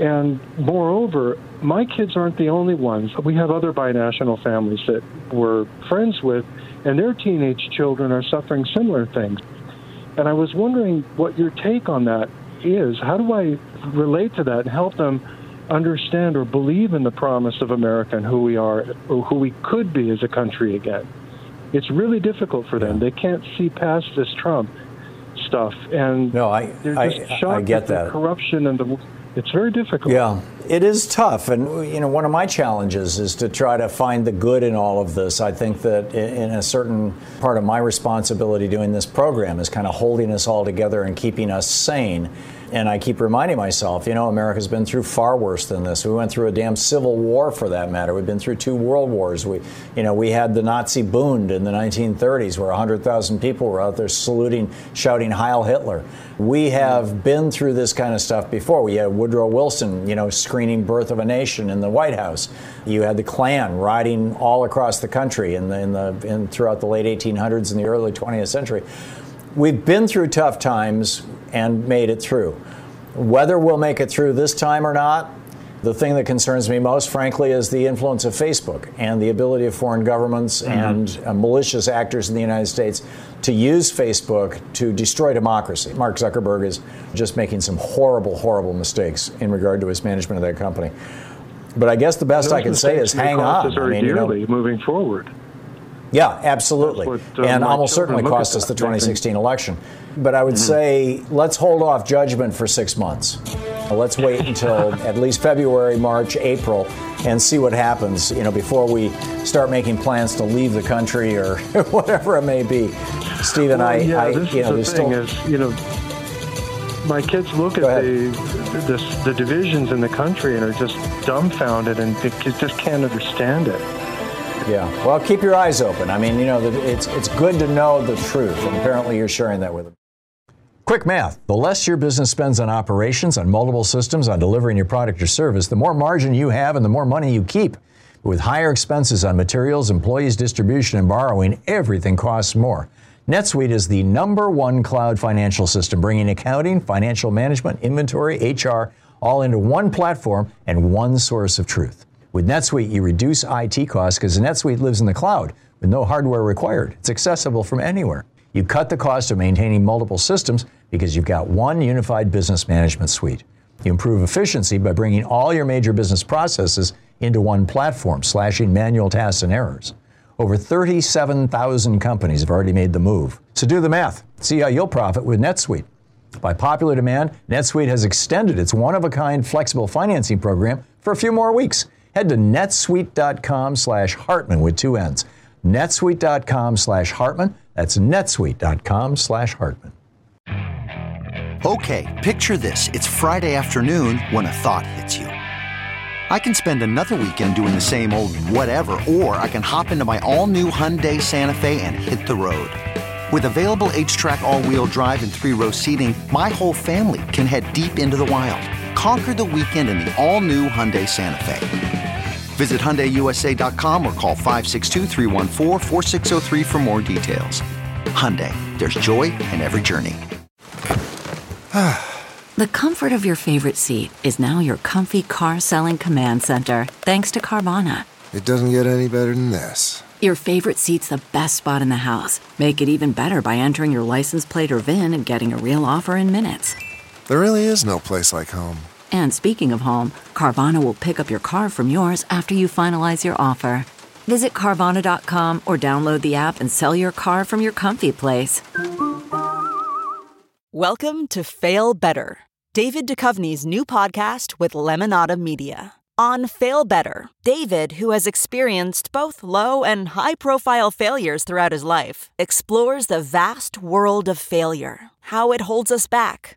And moreover, my kids aren't the only ones. We have other binational families that we're friends with, and their teenage children are suffering similar things. And I was wondering what your take on that is. How do I relate to that and help them understand or believe in the promise of America and who we are, or who we could be as a country again? It's really difficult for them. They can't see past this Trump stuff, and no, I, they're just I, shocked I get at that. The corruption and the. It's very difficult. Yeah, it is tough. And, you know, one of my challenges is to try to find the good in all of this. I think that in a certain part of my responsibility doing this program is kind of holding us all together and keeping us sane. And I keep reminding myself, you know, America's been through far worse than this. We went through a damn civil war, for that matter. We've been through two world wars. We, you know, we had the Nazi Bund in the nineteen thirties where one hundred thousand people were out there saluting, shouting, Heil Hitler. We have been through this kind of stuff before. We had Woodrow Wilson, you know, screening Birth of a Nation in the White House. You had the Klan riding all across the country in the, in the, in, throughout the late eighteen hundreds and the early twentieth century. We've been through tough times and made it through. Whether we'll make it through this time or not, the thing that concerns me most, frankly, is the influence of Facebook and the ability of foreign governments mm-hmm. and uh, malicious actors in the United States to use Facebook to destroy democracy. Mark Zuckerberg is just making some horrible, horrible mistakes in regard to his management of that company. But I guess the best Those I can say is hang on. I mean, you know, moving forward. Yeah, absolutely. What, um, and almost certainly cost us the twenty sixteen election. But I would mm-hmm. say let's hold off judgment for six months. Let's wait until at least February, March, April, and see what happens, you know, before we start making plans to leave the country or whatever it may be. Steve and well, I, yeah, I this you is know, the thing still... is, you know, my kids look at the, the, the divisions in the country and are just dumbfounded and they just can't understand it. Yeah. Well, keep your eyes open. I mean, you know, it's it's good to know the truth, and apparently you're sharing that with them. Quick math. The less your business spends on operations, on multiple systems, on delivering your product or service, the more margin you have and the more money you keep. But with higher expenses on materials, employees, distribution, and borrowing, everything costs more. NetSuite is the number one cloud financial system, bringing accounting, financial management, inventory, H R, all into one platform and one source of truth. With NetSuite, you reduce I T costs because NetSuite lives in the cloud with no hardware required. It's accessible from anywhere. You cut the cost of maintaining multiple systems because you've got one unified business management suite. You improve efficiency by bringing all your major business processes into one platform, slashing manual tasks and errors. Over thirty-seven thousand companies have already made the move. So do the math. See how you'll profit with NetSuite. By popular demand, NetSuite has extended its one-of-a-kind flexible financing program for a few more weeks. Head to netsuite.com slash Hartman with two N's. netsuite.com slash Hartman. That's netsuite.com slash Hartman. Okay, picture this. It's Friday afternoon when a thought hits you. I can spend another weekend doing the same old whatever, or I can hop into my all-new Hyundai Santa Fe and hit the road. With available H-Track all-wheel drive and three-row seating, my whole family can head deep into the wild. Conquer the weekend in the all-new Hyundai Santa Fe. Visit Hyundai U S A dot com or call five six two, three one four, four six zero three for more details. Hyundai, there's joy in every journey. The comfort of your favorite seat is now your comfy car selling command center, thanks to Carvana. It doesn't get any better than this. Your favorite seat's the best spot in the house. Make it even better by entering your license plate or V I N and getting a real offer in minutes. There really is no place like home. And speaking of home, Carvana will pick up your car from yours after you finalize your offer. Visit Carvana dot com or download the app and sell your car from your comfy place. Welcome to Fail Better, David Duchovny's new podcast with Lemonada Media. On Fail Better, David, who has experienced both low and high-profile failures throughout his life, explores the vast world of failure, how it holds us back,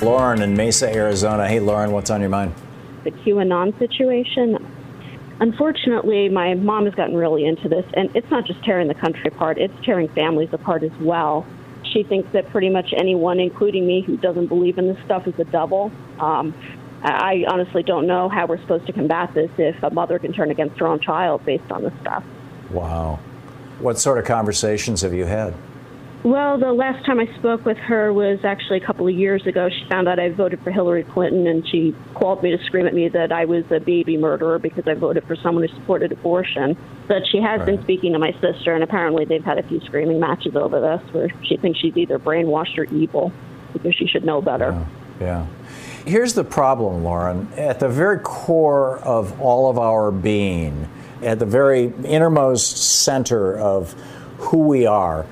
Lauren in Mesa, Arizona. Hey, Lauren, what's on your mind? The QAnon situation. Unfortunately, my mom has gotten really into this, and it's not just tearing the country apart, it's tearing families apart as well. She thinks that pretty much anyone, including me, who doesn't believe in this stuff is a double. Um, I honestly don't know how we're supposed to combat this if a mother can turn against her own child based on this stuff. Wow. What sort of conversations have you had? Well, the last time I spoke with her was actually a couple of years ago. She found out I voted for Hillary Clinton, and she called me to scream at me that I was a baby murderer because I voted for someone who supported abortion. But she has Right. been speaking to my sister, and apparently they've had a few screaming matches over this where she thinks she's either brainwashed or evil because she should know better. Yeah. Yeah. Here's the problem, Lauren. At the very core of all of our being, at the very innermost center of who we are,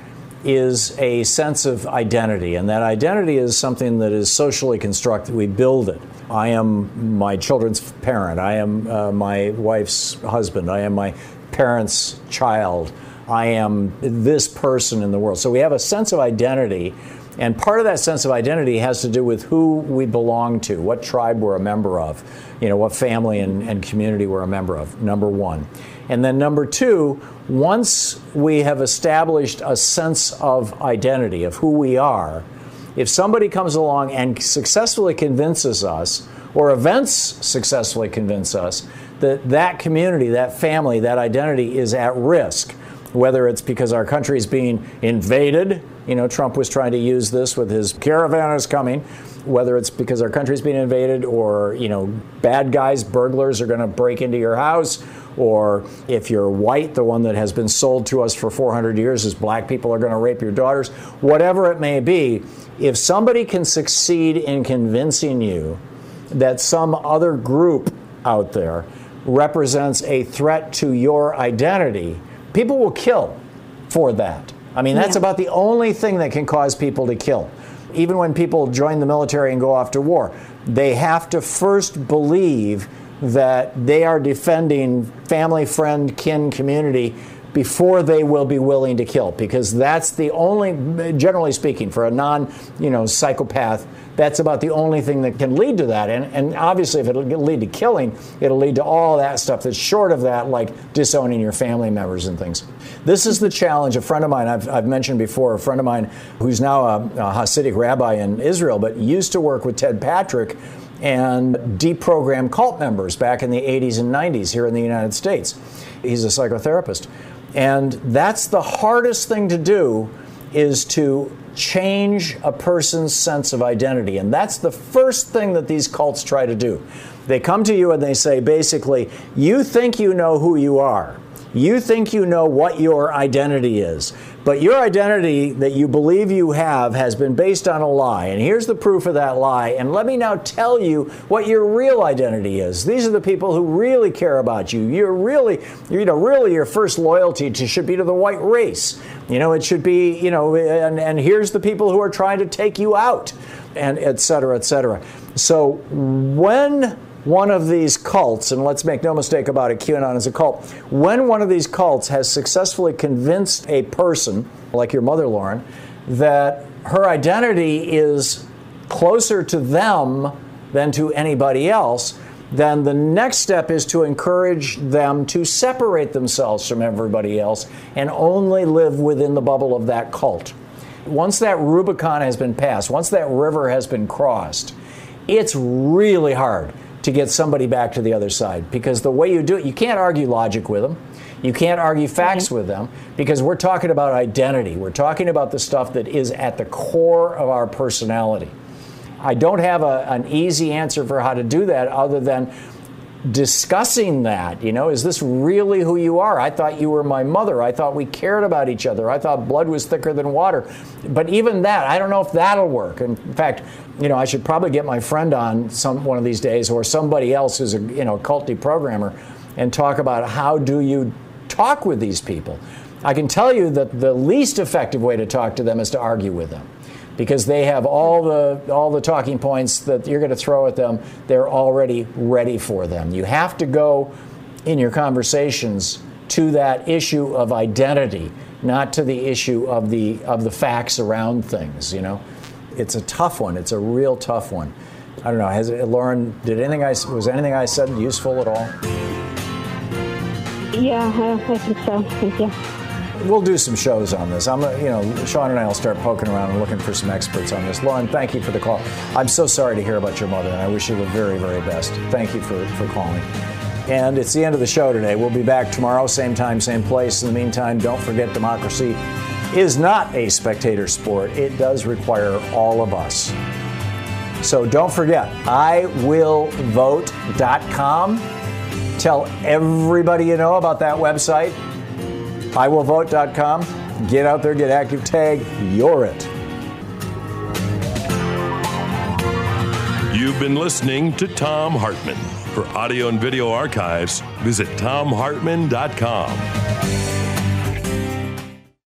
is a sense of identity, and that identity is something that is socially constructed. We build it. I am my children's parent. I am uh, my wife's husband. I am my parents' child. I am this person in the world. So we have a sense of identity, and part of that sense of identity has to do with who we belong to, what tribe we're a member of, you know, what family and, and community we're a member of, number one. And then number two, once we have established a sense of identity, of who we are, if somebody comes along and successfully convinces us, or events successfully convince us, that that community, that family, that identity is at risk, whether it's because our country is being invaded, you know, Trump was trying to use this with his caravan is coming, whether it's because our country is being invaded or, you know, bad guys, burglars are going to break into your house, or if you're white, the one that has been sold to us for four hundred years is black people are going to rape your daughters, whatever it may be. If somebody can succeed in convincing you that some other group out there represents a threat to your identity, people will kill for that. I mean, that's yeah. about the only thing that can cause people to kill. Even when people join the military and go off to war, they have to first believe that they are defending family, friend, kin, community before they will be willing to kill, because that's the only, generally speaking, for a non, you know, psychopath, that's about the only thing that can lead to that. And, and obviously, if it'll lead to killing, it'll lead to all that stuff that's short of that, like disowning your family members and things. This is the challenge. A friend of mine, I've, I've mentioned before, a friend of mine who's now a, a Hasidic rabbi in Israel, but used to work with Ted Patrick and deprogrammed cult members back in the eighties and nineties here in the United States. He's a psychotherapist. And that's the hardest thing to do, is to change a person's sense of identity. And that's the first thing that these cults try to do. They come to you and they say, basically, you think you know who you are. You think you know what your identity is. But your identity that you believe you have has been based on a lie. And here's the proof of that lie. And let me now tell you what your real identity is. These are the people who really care about you. You're really, you know, really your first loyalty to, should be to the white race. You know, it should be, you know, and, and here's the people who are trying to take you out, and et cetera, et cetera. So when one of these cults, and let's make no mistake about it, QAnon is a cult, when one of these cults has successfully convinced a person, like your mother, Lauren, that her identity is closer to them than to anybody else, then the next step is to encourage them to separate themselves from everybody else and only live within the bubble of that cult. Once that Rubicon has been passed, once that river has been crossed, it's really hard to get somebody back to the other side, because the way you do it, you can't argue logic with them. You can't argue facts mm-hmm. with them, because we're talking about identity. We're talking about the stuff that is at the core of our personality. I don't have a, an easy answer for how to do that, other than discussing that. You know, is this really who you are? I thought you were my mother. I thought we cared about each other. I thought blood was thicker than water. But even that, I don't know if that'll work. In fact, you know, I should probably get my friend on some one of these days, or somebody else who's a, you know, culty programmer, and talk about how do you talk with these people. I can tell you that the least effective way to talk to them is to argue with them, because they have all the all the talking points that you're going to throw at them. They're already ready for them. You have to go in your conversations to that issue of identity, not to the issue of the of the facts around things. You know, it's a tough one. It's a real tough one. I don't know. Has Lauren? Did anything I was anything I said useful at all? Yeah, I think so. Thank you. We'll do some shows on this. I'm, you know, Sean and I will start poking around and looking for some experts on this. Lauren, thank you for the call. I'm so sorry to hear about your mother, and I wish you the very, very best. Thank you for, for calling. And it's the end of the show today. We'll be back tomorrow, same time, same place. In the meantime, don't forget, democracy is not a spectator sport. It does require all of us. So don't forget, I will vote dot com. Tell everybody you know about that website. I will vote dot com. Get out there, get active, tag, you're it. You've been listening to Thom Hartmann. For audio and video archives, visit Thom Hartmann dot com.